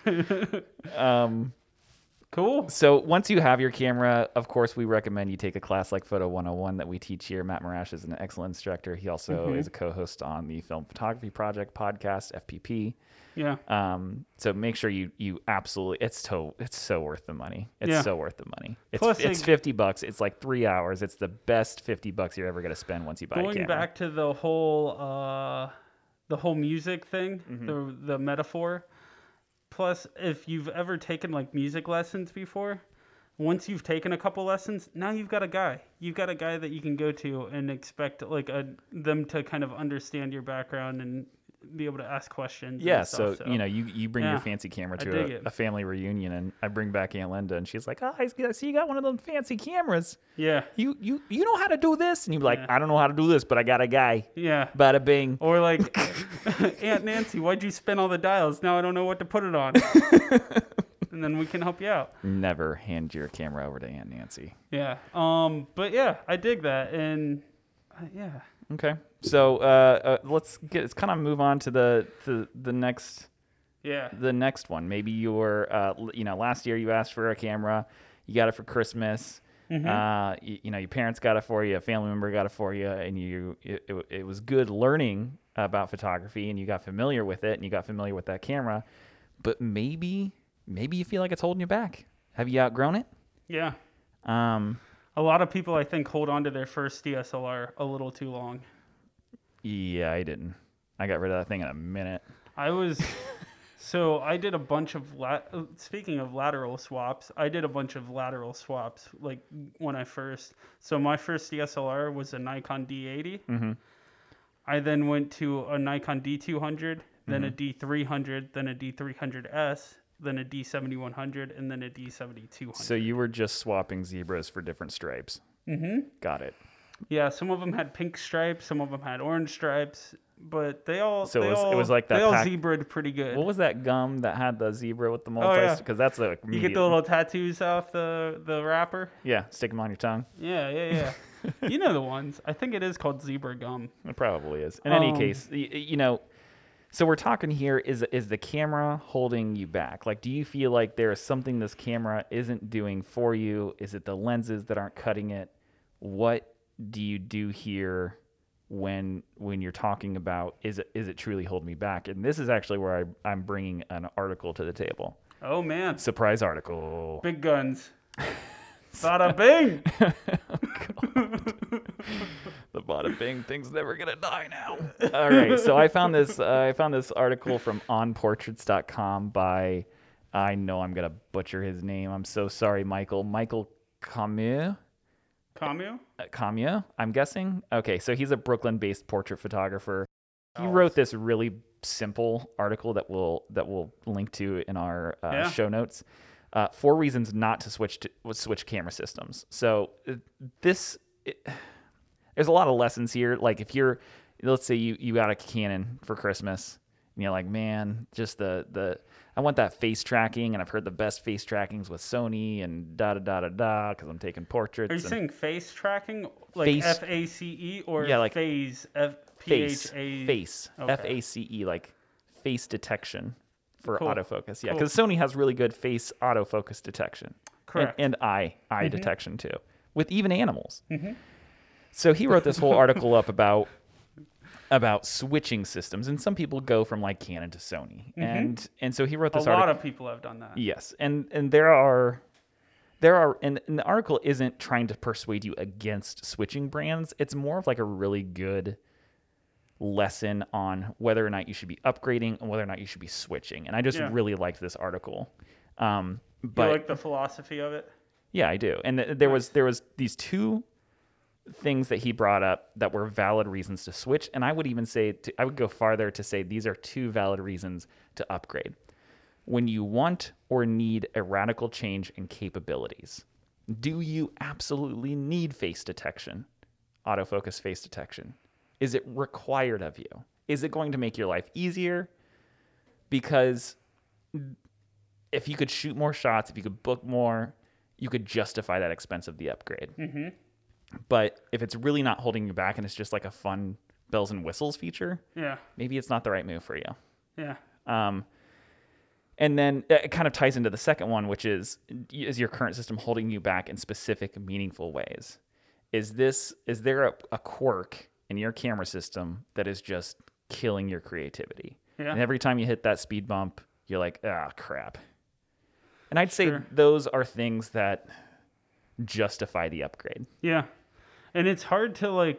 Cool. So once you have your camera, of course, we recommend you take a class like Photo 101 that we teach here. Matt Marash is an excellent instructor. He also is a co-host on the Film Photography Project podcast, FPP. Yeah. So make sure you absolutely, it's so worth the money. It's so worth the money. Plus it's $50. It's like 3 hours. It's the best $50 you're ever going to spend once you buy a camera. Going back to the whole music thing, the metaphor. Plus, if you've ever taken like music lessons before, once you've taken a couple lessons, now you've got a guy that you can go to and expect like them to kind of understand your background and be able to ask questions. Yeah, and stuff, so you bring your fancy camera to a family reunion, and I bring back Aunt Linda, and she's like, "Oh, I see you got one of them fancy cameras. Yeah, you know how to do this." And you're like, "I don't know how to do this, but I got a guy." Yeah, bada bing. Or like, Aunt Nancy, why'd you spin all the dials? Now I don't know what to put it on. And then we can help you out. Never hand your camera over to Aunt Nancy. Yeah. But yeah, I dig that, and yeah. Okay. So let's kind of move on to the next one. Maybe your last year you asked for a camera, you got it for Christmas. Your parents got it for you, a family member got it for you, and it was good learning about photography, and you got familiar with it, and you got familiar with that camera. But maybe you feel like it's holding you back. Have you outgrown it? Yeah. A lot of people, I think, hold on to their first DSLR a little too long. Yeah, I didn't. I got rid of that thing in a minute. I did a bunch of, speaking of lateral swaps, like when I first, so my first DSLR was a Nikon D80. I then went to a Nikon D200, then a D300, then a D300S, then a D7100, and then a D7200. So you were just swapping zebras for different stripes. Mm-hmm. Got it. Yeah, some of them had pink stripes, some of them had orange stripes, but they all all zebraed pretty good. What was that gum that had the zebra with the multi? Because that's the immediate... You get the little tattoos off the wrapper. Yeah, stick them on your tongue. Yeah. You know the ones. I think it is called zebra gum. It probably is. In any case, you know. So we're talking here, is the camera holding you back? Like, do you feel like there is something this camera isn't doing for you? Is it the lenses that aren't cutting it? What do you do here when you're talking about, is it truly holding me back? And this is actually where I'm bringing an article to the table. Oh, man. Surprise article. Big guns. Bada bing. Oh, the bada bing thing's never gonna die now. All right, so I found this. I found this article from onportraits.com by, I know I'm gonna butcher his name. I'm so sorry, Michael. Michael Camus. Camus. I'm guessing. Okay, so he's a Brooklyn-based portrait photographer. He wrote this really simple article that we'll link to in our show notes. 4 reasons not to switch camera systems. So there's a lot of lessons here. Like if you're, let's say you got a Canon for Christmas and you're like, man, just I want that face tracking, and I've heard the best face trackings with Sony and because I'm taking portraits. Are you saying face tracking? Like F-A-C-E or phase? F-P-H-A? Face. F-A-C-E, like face detection. For autofocus, yeah, because Sony has really good face autofocus detection, correct, and eye detection too, with even animals. Mm-hmm. So he wrote this whole article up about switching systems, and some people go from like Canon to Sony, mm-hmm. and so he wrote this article. A lot of people have done that. Yes, and there are, and the article isn't trying to persuade you against switching brands. It's more of like a really good lesson on whether or not you should be upgrading and whether or not you should be switching. And I just really liked this article. But you like the philosophy of it? Yeah, I do. And there was these 2 things that he brought up that were valid reasons to switch. And I would even say, I would go farther to say these are 2 valid reasons to upgrade. When you want or need a radical change in capabilities, do you absolutely need face detection? Autofocus face detection. Is it required of you? Is it going to make your life easier? Because if you could shoot more shots, if you could book more, you could justify that expense of the upgrade. Mm-hmm. But if it's really not holding you back and it's just like a fun bells and whistles feature, maybe it's not the right move for you. Yeah. And then it kind of ties into the second one, which is your current system holding you back in specific, meaningful ways? Is there a quirk in your camera system that is just killing your creativity? Yeah. And every time you hit that speed bump, you're like, ah, crap. And I'd say those are things that justify the upgrade. Yeah. And it's hard to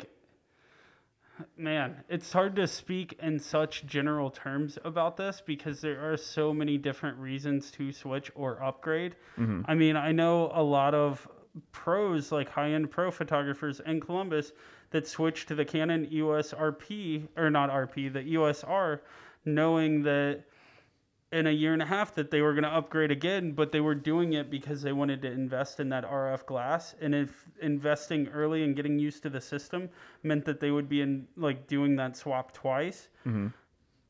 speak in such general terms about this because there are so many different reasons to switch or upgrade. Mm-hmm. I mean, I know a lot of pros, like high-end pro photographers in Columbus, that switched to the Canon EOS RP, or not RP, the EOS R, knowing that in a year and a half that they were going to upgrade again, but they were doing it because they wanted to invest in that RF glass. And if investing early and getting used to the system meant that they would be doing that swap twice, mm-hmm.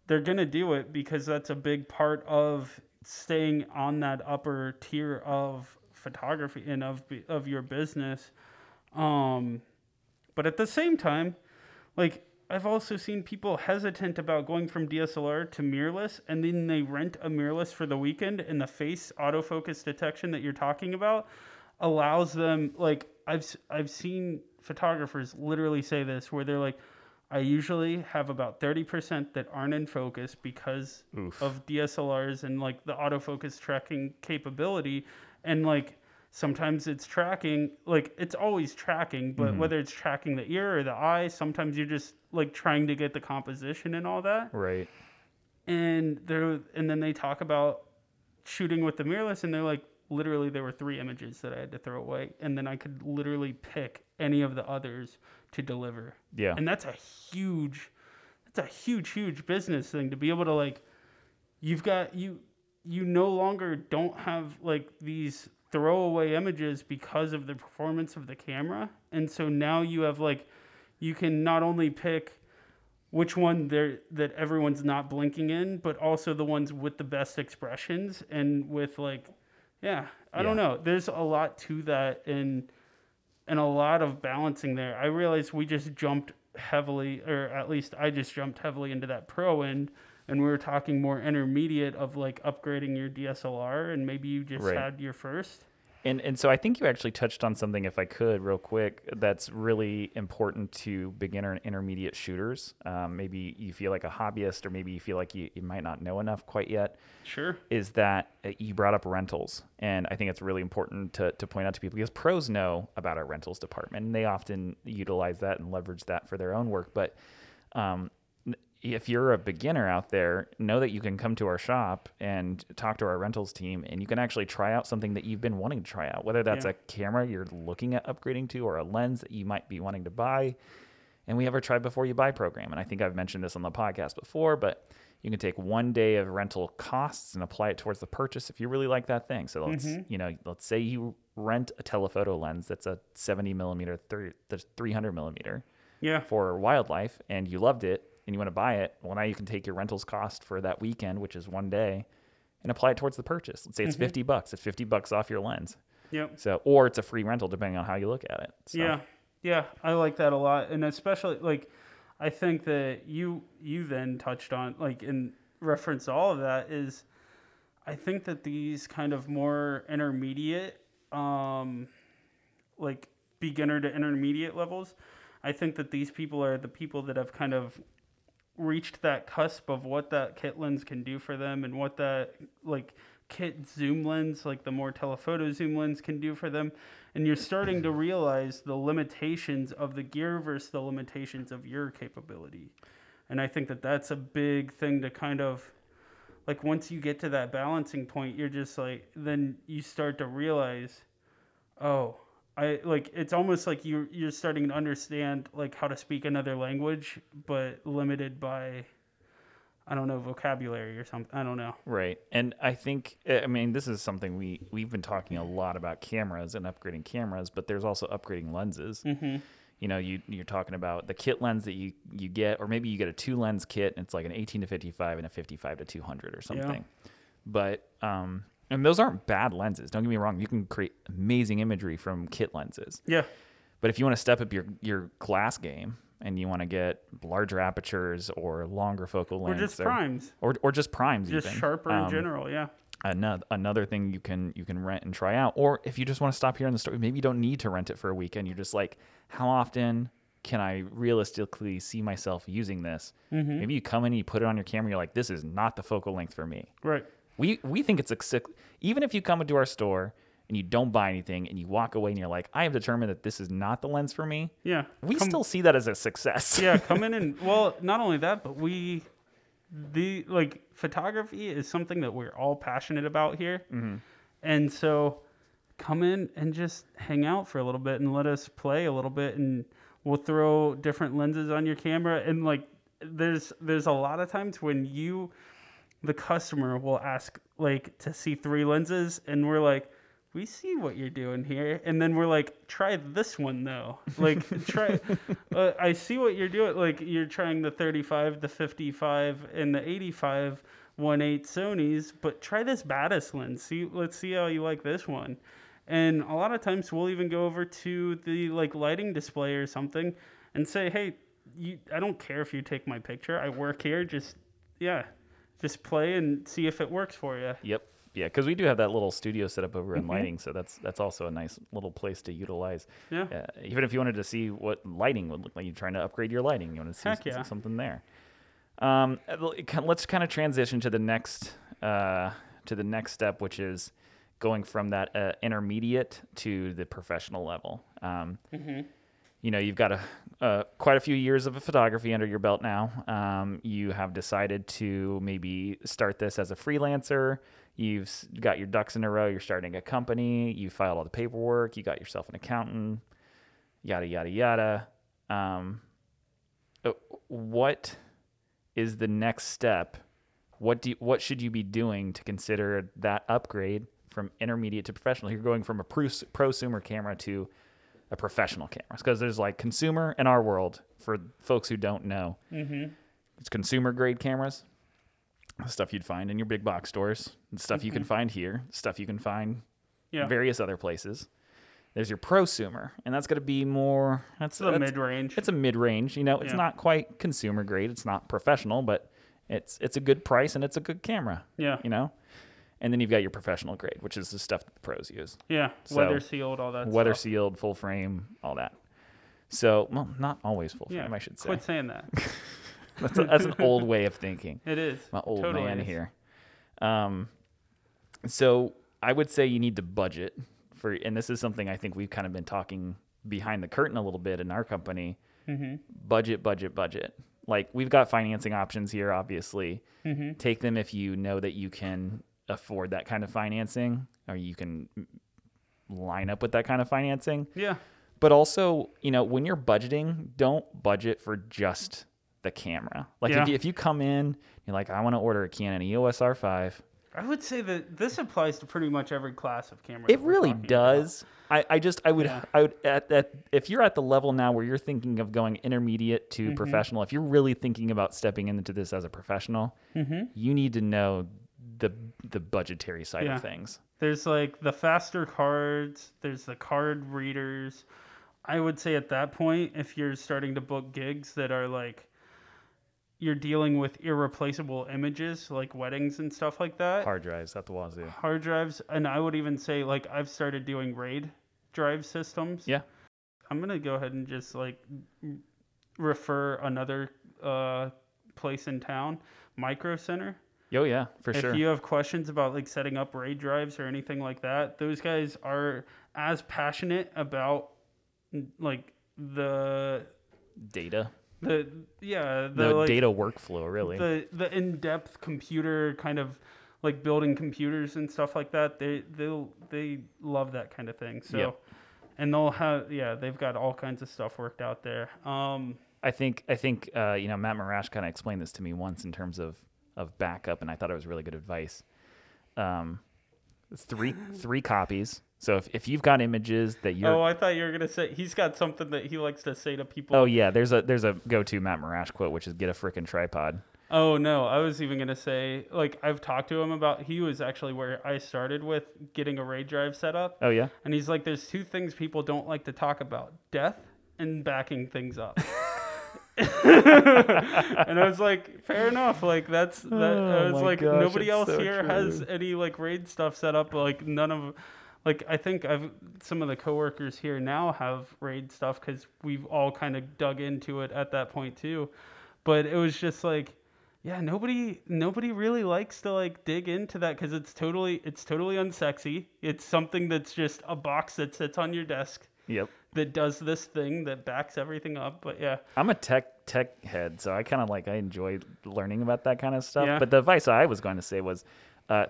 they're going to do it because that's a big part of staying on that upper tier of photography and of your business. But at the same time, I've also seen people hesitant about going from DSLR to mirrorless, and then they rent a mirrorless for the weekend, and the face autofocus detection that you're talking about allows them, I've seen photographers literally say this, where they're like, I usually have about 30% that aren't in focus because of DSLRs and, the autofocus tracking capability, and, sometimes it's tracking, it's always tracking, but mm-hmm. whether it's tracking the ear or the eye, sometimes you're just trying to get the composition and all that. Right. And then they talk about shooting with the mirrorless, and they're literally there were 3 images that I had to throw away, and then I could literally pick any of the others to deliver. Yeah. And that's a huge business thing to be able to you've got you you no longer don't have like these throwaway images because of the performance of the camera. And so now you have like, you can not only pick which one there that everyone's not blinking in, but also the ones with the best expressions and with like, I don't know. There's a lot to that and a lot of balancing there. I realized we just jumped heavily, or at least I just jumped heavily into that pro end, and we were talking more intermediate of like upgrading your DSLR, and maybe you just had your first. And so I think you actually touched on something, if I could, real quick, that's really important to beginner and intermediate shooters. Maybe you feel like a hobbyist, or maybe you feel like you might not know enough quite yet. Sure. Is that you brought up rentals. And I think it's really important to point out to people, because pros know about our rentals department, and they often utilize that and leverage that for their own work. But if you're a beginner out there, know that you can come to our shop and talk to our rentals team, and you can actually try out something that you've been wanting to try out, whether that's a camera you're looking at upgrading to, or a lens that you might be wanting to buy. And we have our Try Before You Buy program. And I think I've mentioned this on the podcast before, but you can take one day of rental costs and apply it towards the purchase if you really like that thing. So let's say you rent a telephoto lens that's a 70 millimeter, 300 millimeter for wildlife, and you loved it, and you want to buy it, well, now you can take your rentals cost for that weekend, which is one day, and apply it towards the purchase. Let's say it's $50. It's $50 off your lens. Yep. So, or it's a free rental, depending on how you look at it. So. Yeah, I like that a lot. And especially, like, I think that you then touched on, like, in reference to all of that, is I think that these kind of more intermediate, like, beginner to intermediate levels, I think that these people are the people that have kind of reached that cusp of what that kit lens can do for them, and what that like kit zoom lens, like the more telephoto zoom lens, can do for them. And you're starting to realize the limitations of the gear versus the limitations of your capability. And I think that that's a big thing to kind of like, once you get to that balancing point, you're just like, then you start to realize, oh, I like, it's almost like you're starting to understand like how to speak another language, but limited by, I don't know, vocabulary or something. I don't know. Right. And I think, I mean, this is something we've been talking a lot about cameras and upgrading cameras, but there's also upgrading lenses. Mm-hmm. You know, you're talking about the kit lens that you get, or maybe you get a two lens kit and it's like an 18-55 and a 55-200 or something. Yeah. But, and those aren't bad lenses. Don't get me wrong. You can create amazing imagery from kit lenses. Yeah. But if you want to step up your glass game and you want to get larger apertures or longer focal lengths. Or just primes. Or just primes. Just even. Sharper in general, yeah. Another thing you can rent and try out. Or if you just want to stop here in the store, maybe you don't need to rent it for a weekend. You're just like, how often can I realistically see myself using this? Mm-hmm. Maybe you come in and you put it on your camera. You're like, this is not the focal length for me. Right. We think it's even if you come into our store and you don't buy anything and you walk away and you're like, I have determined that this is not the lens for me. Yeah. We still see that as a success. Yeah. Come in and, well, not only that, but photography is something that we're all passionate about here. Mm-hmm. And so come in and just hang out for a little bit and let us play a little bit, and we'll throw different lenses on your camera. And like, there's a lot of times when the customer will ask like to see three lenses, and we're like, we see what you're doing here. And then we're like, try this one though. Like I see what you're doing. Like you're trying the 35, the 55 and the 85 1/8 Sonys, but try this badass lens. Let's see how you like this one. And a lot of times we'll even go over to the like lighting display or something and say, hey, I don't care if you take my picture. I work here. Just play and see if it works for you. Yep. Yeah, because we do have that little studio set up over in lighting, so that's also a nice little place to utilize. Yeah. Even if you wanted to see what lighting would look like, you're trying to upgrade your lighting, you want to see something there. Let's kind of transition to the next step, which is going from that intermediate to the professional level. You know, you've got quite a few years of photography under your belt now. You have decided to maybe start this as a freelancer. You've got your ducks in a row. You're starting a company. You filed all the paperwork. You got yourself an accountant, yada, yada, yada. What is the next step what should you be doing to consider that upgrade from intermediate to professional? You're going from a prosumer camera to a professional camera, because there's like consumer in our world, for folks who don't know. Mm-hmm. It's consumer grade cameras, the stuff you'd find in your big box stores, the stuff mm-hmm. you can find here, the stuff you can find in various other places. There's your prosumer, and that's going to be more... That's mid-range. It's a mid-range. You know, it's not quite consumer grade. It's not professional, but it's a good price, and it's a good camera. Yeah. You know? And then you've got your professional grade, which is the stuff that the pros use. Yeah. So, weather-sealed, all that weather-sealed, full-frame, all that. So, well, not always full-frame, I should say. Quit saying that. That's an old way of thinking. It is. My old man is. Here. So I would say you need to budget. And this is something I think we've kind of been talking behind the curtain a little bit in our company. Mm-hmm. Budget. Like, we've got financing options here, obviously. Mm-hmm. Take them if you know that you can afford that kind of financing, or you can line up with that kind of financing. Yeah. But also, you know, when you're budgeting, don't budget for just the camera. Like, if you come in, you're like, I want to order a Canon EOS R5. I would say that this applies to pretty much every class of camera. It really does. I would at if you're at the level now where you're thinking of going intermediate to mm-hmm. professional, if you're really thinking about stepping into this as a professional, mm-hmm. you need to know the budgetary side of things. There's like the faster cards, there's the card readers. I would say at that point, if you're starting to book gigs that are like, you're dealing with irreplaceable images like weddings and stuff like that. Hard drives at the wazoo. Hard drives. And I would even say, like, I've started doing RAID drive systems. Yeah. I'm going to go ahead and just like refer another place in town, Micro Center. Oh, yeah, for sure. If you have questions about like setting up RAID drives or anything like that, those guys are as passionate about like the data. The data workflow, really. The in-depth computer kind of like building computers and stuff like that. They love that kind of thing. So, and they'll have they've got all kinds of stuff worked out there. I think you know, Matt Marash kind of explained this to me once in terms of backup, and I thought it was really good advice. Three copies. So if you've got images that you're... Oh, I thought you were going to say... He's got something that he likes to say to people. Oh, yeah. There's a go-to Matt Marash quote, which is, get a frickin' tripod. Oh, no. I was even going to say... Like, I've talked to him about... He was actually where I started with getting a RAID drive set up. Oh, yeah? And he's like, there's two things people don't like to talk about. Death and backing things up. And I was like, fair enough. Like, I was like, gosh, nobody else so here has any, like, RAID stuff set up. Like, none of... Like, I think some of the coworkers here now have RAID stuff because we've all kind of dug into it at that point too. But it was just like, nobody really likes to like dig into that because it's totally unsexy. It's something that's just a box that sits on your desk. Yep. That does this thing that backs everything up. But yeah, I'm a tech head, so I kind of like I enjoy learning about that kind of stuff. Yeah. But the advice I was going to say was.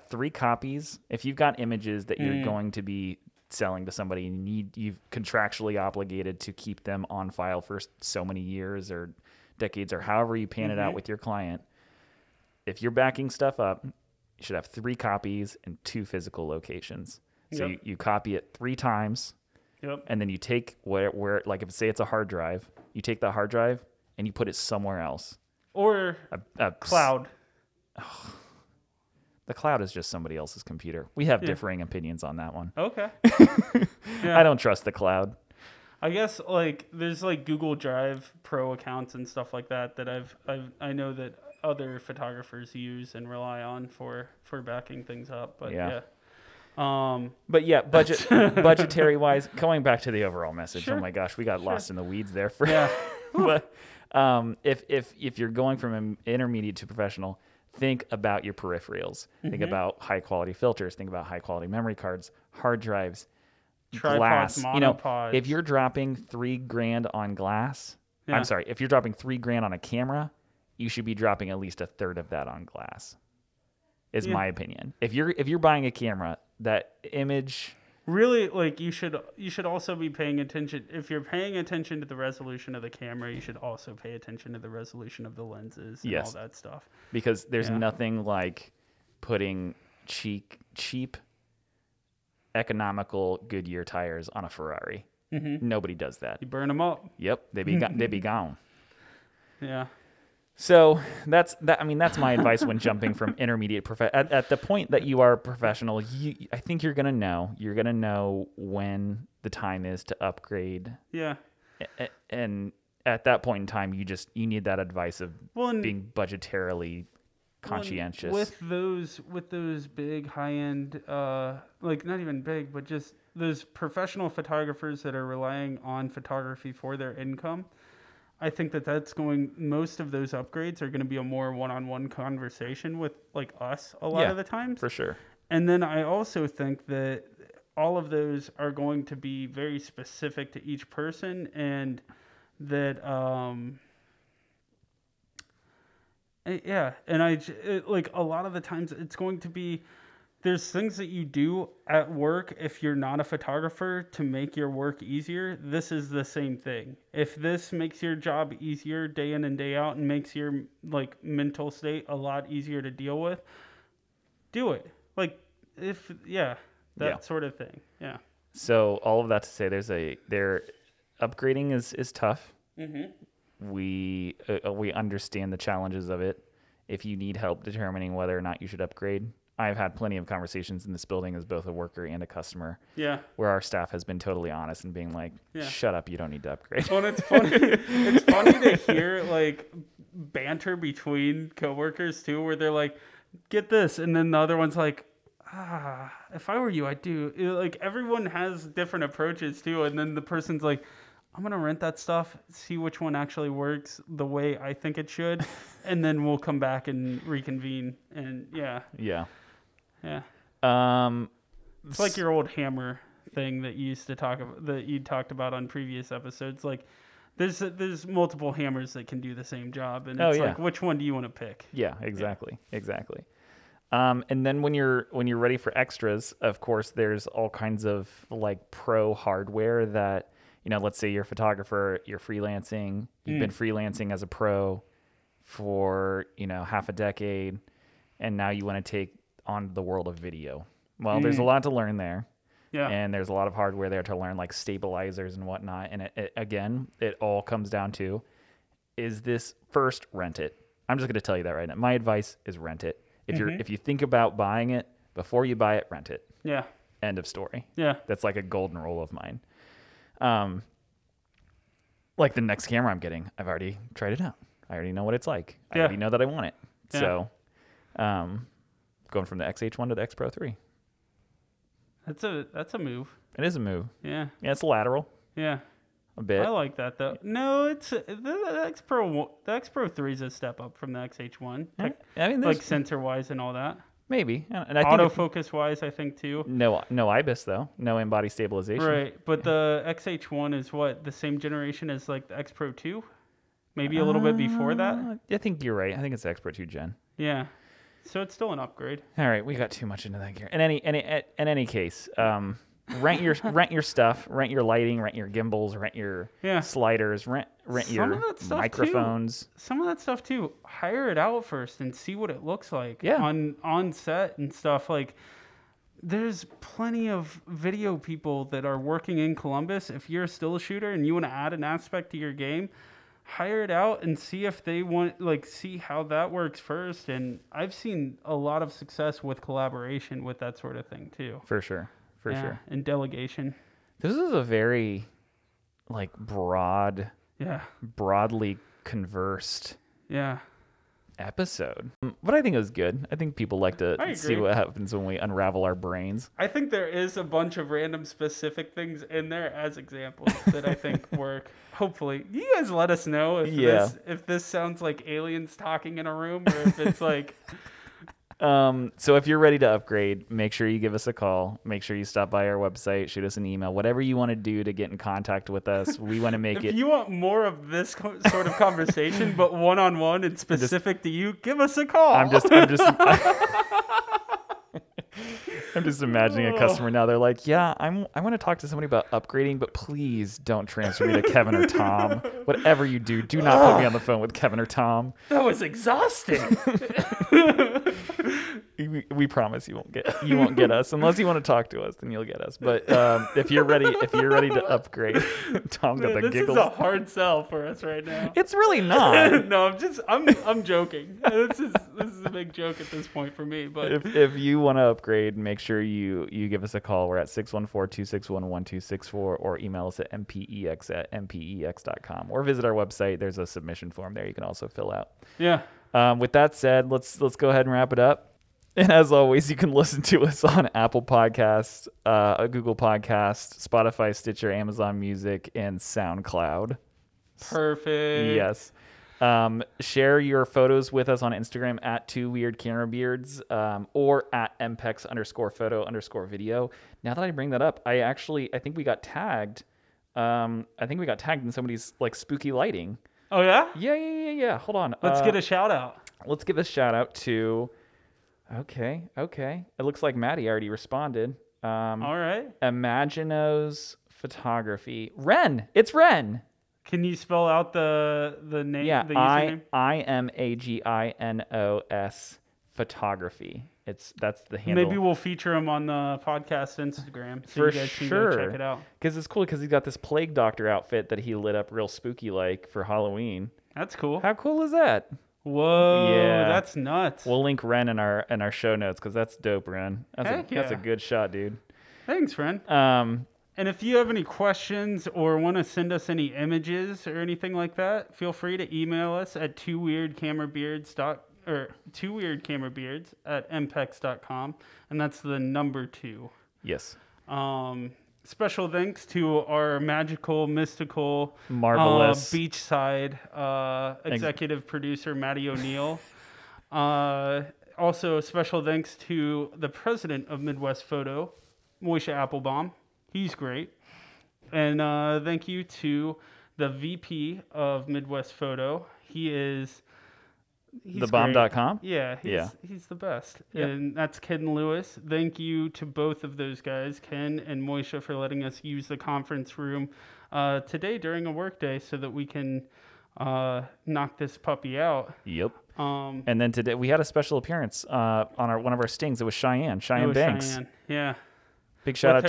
Three copies. If you've got images that you're going to be selling to somebody and you've contractually obligated to keep them on file for so many years or decades or however you pan it out with your client, if you're backing stuff up, you should have three copies in two physical locations. So you copy it three times, and then you take where like if say it's a hard drive, you take the hard drive and you put it somewhere else. Or a cloud. The cloud is just somebody else's computer. We have differing opinions on that one. Okay. I don't trust the cloud. I guess like there's like Google Drive Pro accounts and stuff like that that I know that other photographers use and rely on for backing things up. But budgetary wise, going back to the overall message. Sure. Oh my gosh, we got lost in the weeds there for but if you're going from intermediate to professional, think about your peripherals. Mm-hmm. Think about high-quality filters. Think about high-quality memory cards, hard drives, tripods, glass. Monopods. You know, if you're dropping $3,000 on glass, if you're dropping $3,000 on a camera, you should be dropping at least a third of that on glass. Is my opinion. If you're buying a camera, that image really, like, you should also be paying attention. If you're paying attention to the resolution of the camera, you should also pay attention to the resolution of the lenses and all that stuff. Because there's nothing like putting cheap, economical Goodyear tires on a Ferrari. Mm-hmm. Nobody does that. You burn them up. Yep, they be gone. Yeah. So that's that. I mean, that's my advice when jumping from intermediate at the point that you are a professional. I think you're gonna know. You're gonna know when the time is to upgrade. Yeah. And at that point in time, you need that advice of being budgetarily conscientious. With those big high end, like not even big, but just those professional photographers that are relying on photography for their income. I think most of those upgrades are going to be a more one-on-one conversation with like us a lot of the times. For sure. And then I also think that all of those are going to be very specific to each person, and that, a lot of the times it's going to be, there's things that you do at work if you're not a photographer to make your work easier. This is the same thing. If this makes your job easier day in and day out and makes your like mental state a lot easier to deal with, do it. Like sort of thing. Yeah. So all of that to say, upgrading is tough. Mm-hmm. We understand the challenges of it. If you need help determining whether or not you should upgrade, I've had plenty of conversations in this building as both a worker and a customer. Yeah. Where our staff has been totally honest and being like, shut up, you don't need to upgrade. Well, it's funny. It's funny to hear like banter between coworkers too, where they're like, get this. And then the other one's like, if I were you, I'd do. Like everyone has different approaches too. And then the person's like, I'm going to rent that stuff, see which one actually works the way I think it should. And then we'll come back and reconvene. And yeah. It's like your old hammer thing that you used to talk about, that you talked about on previous episodes. Like, there's multiple hammers that can do the same job, and it's like, which one do you want to pick? Yeah, exactly, exactly. And then when you're ready for extras, of course, there's all kinds of like pro hardware that, you know, let's say you're a photographer, you're freelancing, you've been freelancing as a pro for, you know, half a decade, and now you want to take on the world of video. Well, there's a lot to learn there. Yeah. And there's a lot of hardware there to learn, like stabilizers and whatnot. And it all comes down to, is this first, rent it. I'm just going to tell you that right now. My advice is rent it. If you think about buying it, before you buy it, rent it. Yeah. End of story. Yeah. That's like a golden rule of mine. Like the next camera I'm getting, I've already tried it out. I already know what it's like. I already know that I want it. Yeah. So, going from the X-H1 to the X-Pro3. That's a move. It is a move. Yeah. Yeah, it's lateral. Yeah. A bit. I like that though. No, it's the X-Pro3 is a step up from the X-H1. I mean, like sensor wise and all that. Maybe. And I autofocus wise, I think too. No IBIS though. No in-body stabilization. Right, but the X-H1 is what, the same generation as like the X-Pro2. Maybe a little bit before that? I think you're right. I think it's the X-Pro2 Gen. Yeah. So it's still an upgrade. All right, we got too much into that gear. In any case, rent your stuff, rent your lighting, rent your gimbals, rent your sliders, rent your microphones. Some of that stuff too. Hire it out first and see what it looks like on set and stuff. Like, there's plenty of video people that are working in Columbus. If you're still a shooter and you want to add an aspect to your game, hire it out and see if they want, like, see how that works first. And I've seen a lot of success with collaboration with that sort of thing too. For sure. And delegation. This is a very like broad, broadly conversed episode. But I think it was good. I think people like to see what happens when we unravel our brains. I think there is a bunch of random specific things in there as examples that I think work. Hopefully, you guys let us know if this sounds like aliens talking in a room, or if it's like. So if you're ready to upgrade, make sure you give us a call. Make sure you stop by our website, shoot us an email, whatever you want to do to get in contact with us. We want to make if you want more of this sort of conversation, but one-on-one and specific to you, give us a call. I'm just I'm just imagining a customer now. They're like, yeah, I want to talk to somebody about upgrading, but please don't transfer me to Kevin or Tom. Whatever you do, do not put me on the phone with Kevin or Tom. That was exhausting. We promise you won't get us unless you want to talk to us. Then you'll get us. But if you're ready to upgrade, Tom got the giggles. This is a hard sell for us right now. It's really not. No, I'm joking. This is a big joke at this point for me. But if you want to upgrade, make sure you give us a call. We're at 614-261-1264 or email us at mpex@mpex.com or visit our website. There's a submission form there you can also fill out. Yeah. With that said, let's go ahead and wrap it up. And as always, you can listen to us on Apple Podcasts, Google Podcasts, Spotify, Stitcher, Amazon Music, and SoundCloud. Perfect. Yes. Share your photos with us on Instagram at 2WeirdCameraBeards or at mpex_photo_video. Now that I bring that up, I think we got tagged. I think we got tagged in somebody's spooky lighting. Oh, yeah? Yeah. Hold on. Let's get a shout out. Let's give a shout out to... Okay. It looks like Maddie already responded. All right. Imaginos Photography. Ren. It's Ren. Can you spell out the name? Yeah, the username? IMAGINOS Photography. That's the handle. Maybe we'll feature him on the podcast Instagram so you guys can go check it out. Because it's cool because he's got this plague doctor outfit that he lit up real spooky like for Halloween. That's cool. How cool is that? Whoa, yeah. That's nuts. We'll link Ren in our show notes because that's dope, Ren. That's a good shot, dude. Thanks, Ren. And if you have any questions or want to send us any images or anything like that, feel free to email us at 2WeirdCameraBeards at mpex.com, and that's the number 2. Yes. Special thanks to our magical, mystical, marvelous beachside executive producer, Matty O'Neill. Also, special thanks to the president of Midwest Photo, Moisha Applebaum. He's great. And thank you to the VP of Midwest Photo. He is... Thebomb.com? Yeah, he's the best. Yep. And that's Ken Lewis. Thank you to both of those guys, Ken and Moisha, for letting us use the conference room today during a work day so that we can knock this puppy out. Yep. And then today we had a special appearance on one of our stings. It was Cheyenne Banks. Cheyenne. Yeah. Big shout out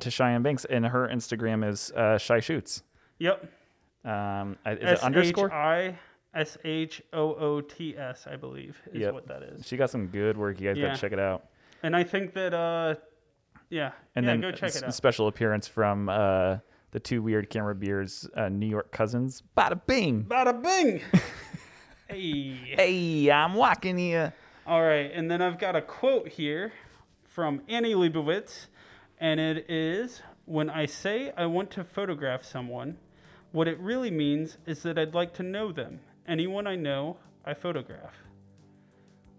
to Cheyenne Banks. And her Instagram is Shy Shoots. Yep. Is it underscore? SHOOTS, I believe, is what that is. She got some good work. You guys got to check it out. And I think that, then go check it out. Special appearance from the 2WeirdCameraBeards New York cousins. Bada bing! Bada bing! Hey, I'm walking here. All right, and then I've got a quote here from Annie Leibovitz, and it is, "When I say I want to photograph someone, what it really means is that I'd like to know them. Anyone I know, I photograph."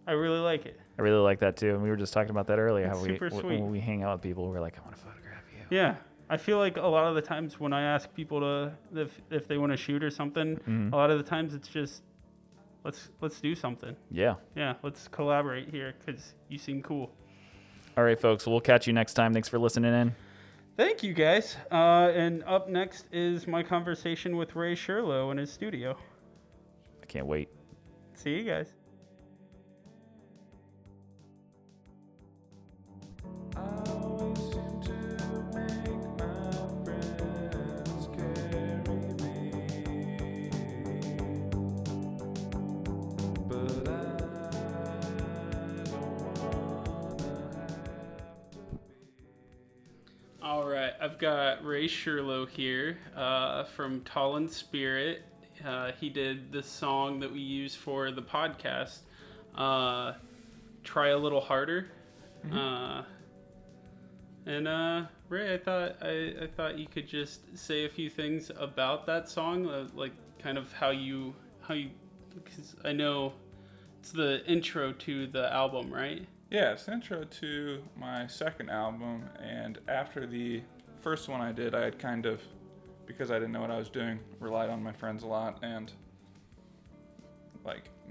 I really like it. I really like that too. And we were just talking about that earlier. It's how sweet. When we hang out with people, we're like, I want to photograph you. Yeah. I feel like a lot of the times when I ask people to if they want to shoot or something, a lot of the times it's just, let's do something. Yeah. Yeah. Let's collaborate here because you seem cool. All right, folks. We'll catch you next time. Thanks for listening in. Thank you, guys. And up next is my conversation with Ray Shurlow in his studio. I can't wait. See you guys. All right, I've got Ray Shurlow here from Tallinn Spirit. He did the song that we use for the podcast, Try a Little Harder. Mm-hmm. And Ray, I thought you could just say a few things about that song, kind of how you, because I know it's the intro to the album, right? Yeah, it's the intro to my second album, and after the first one I did, I had kind of, because I didn't know what I was doing, relied on my friends a lot, and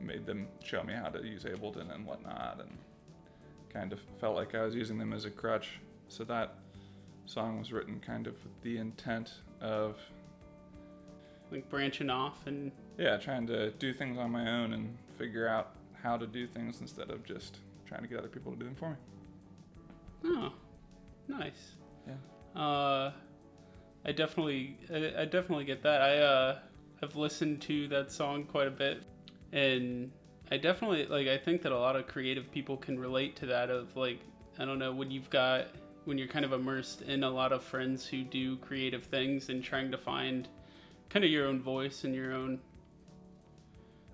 made them show me how to use Ableton and whatnot, and kind of felt like I was using them as a crutch. So that song was written kind of with the intent of like branching off and trying to do things on my own and figure out how to do things instead of just trying to get other people to do them for me. Oh, nice. Yeah. I definitely get that. I've listened to that song quite a bit, and I definitely like, I think that a lot of creative people can relate to that of like, I don't know, when you're kind of immersed in a lot of friends who do creative things and trying to find kind of your own voice and your own,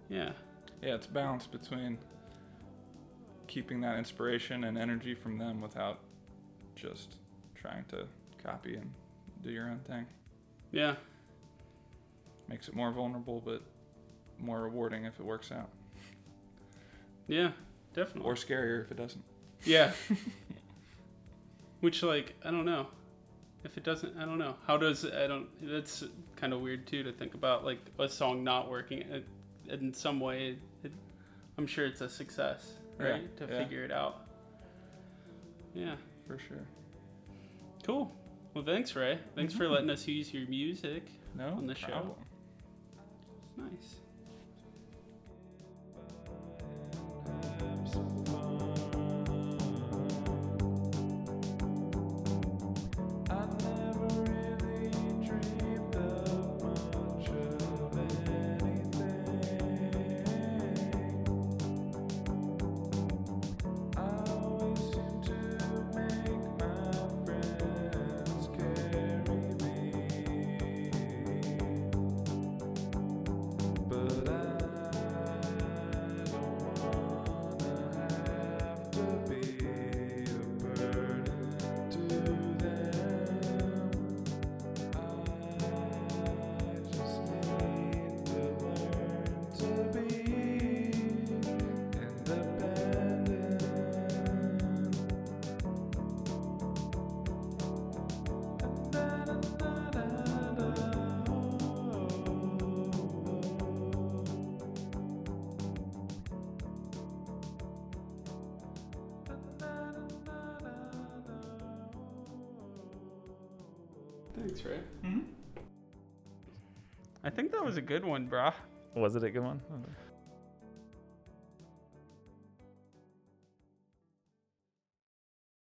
yeah, it's balanced between keeping that inspiration and energy from them without just trying to copy and do your own thing. Yeah. Makes it more vulnerable, but more rewarding if it works out. Yeah, definitely. Or scarier if it doesn't. Yeah. Which, like, I don't know. If it doesn't, I don't know. That's kind of weird, too, to think about, like, a song not working. In some way, I'm sure it's a success, right? Yeah, figure it out. Yeah. For sure. Cool. Well, thanks, Ray. Thanks for letting us use your music on the show. Nice. Thanks, Ray. Mm-hmm. I think that was a good one, brah. Was it a good one?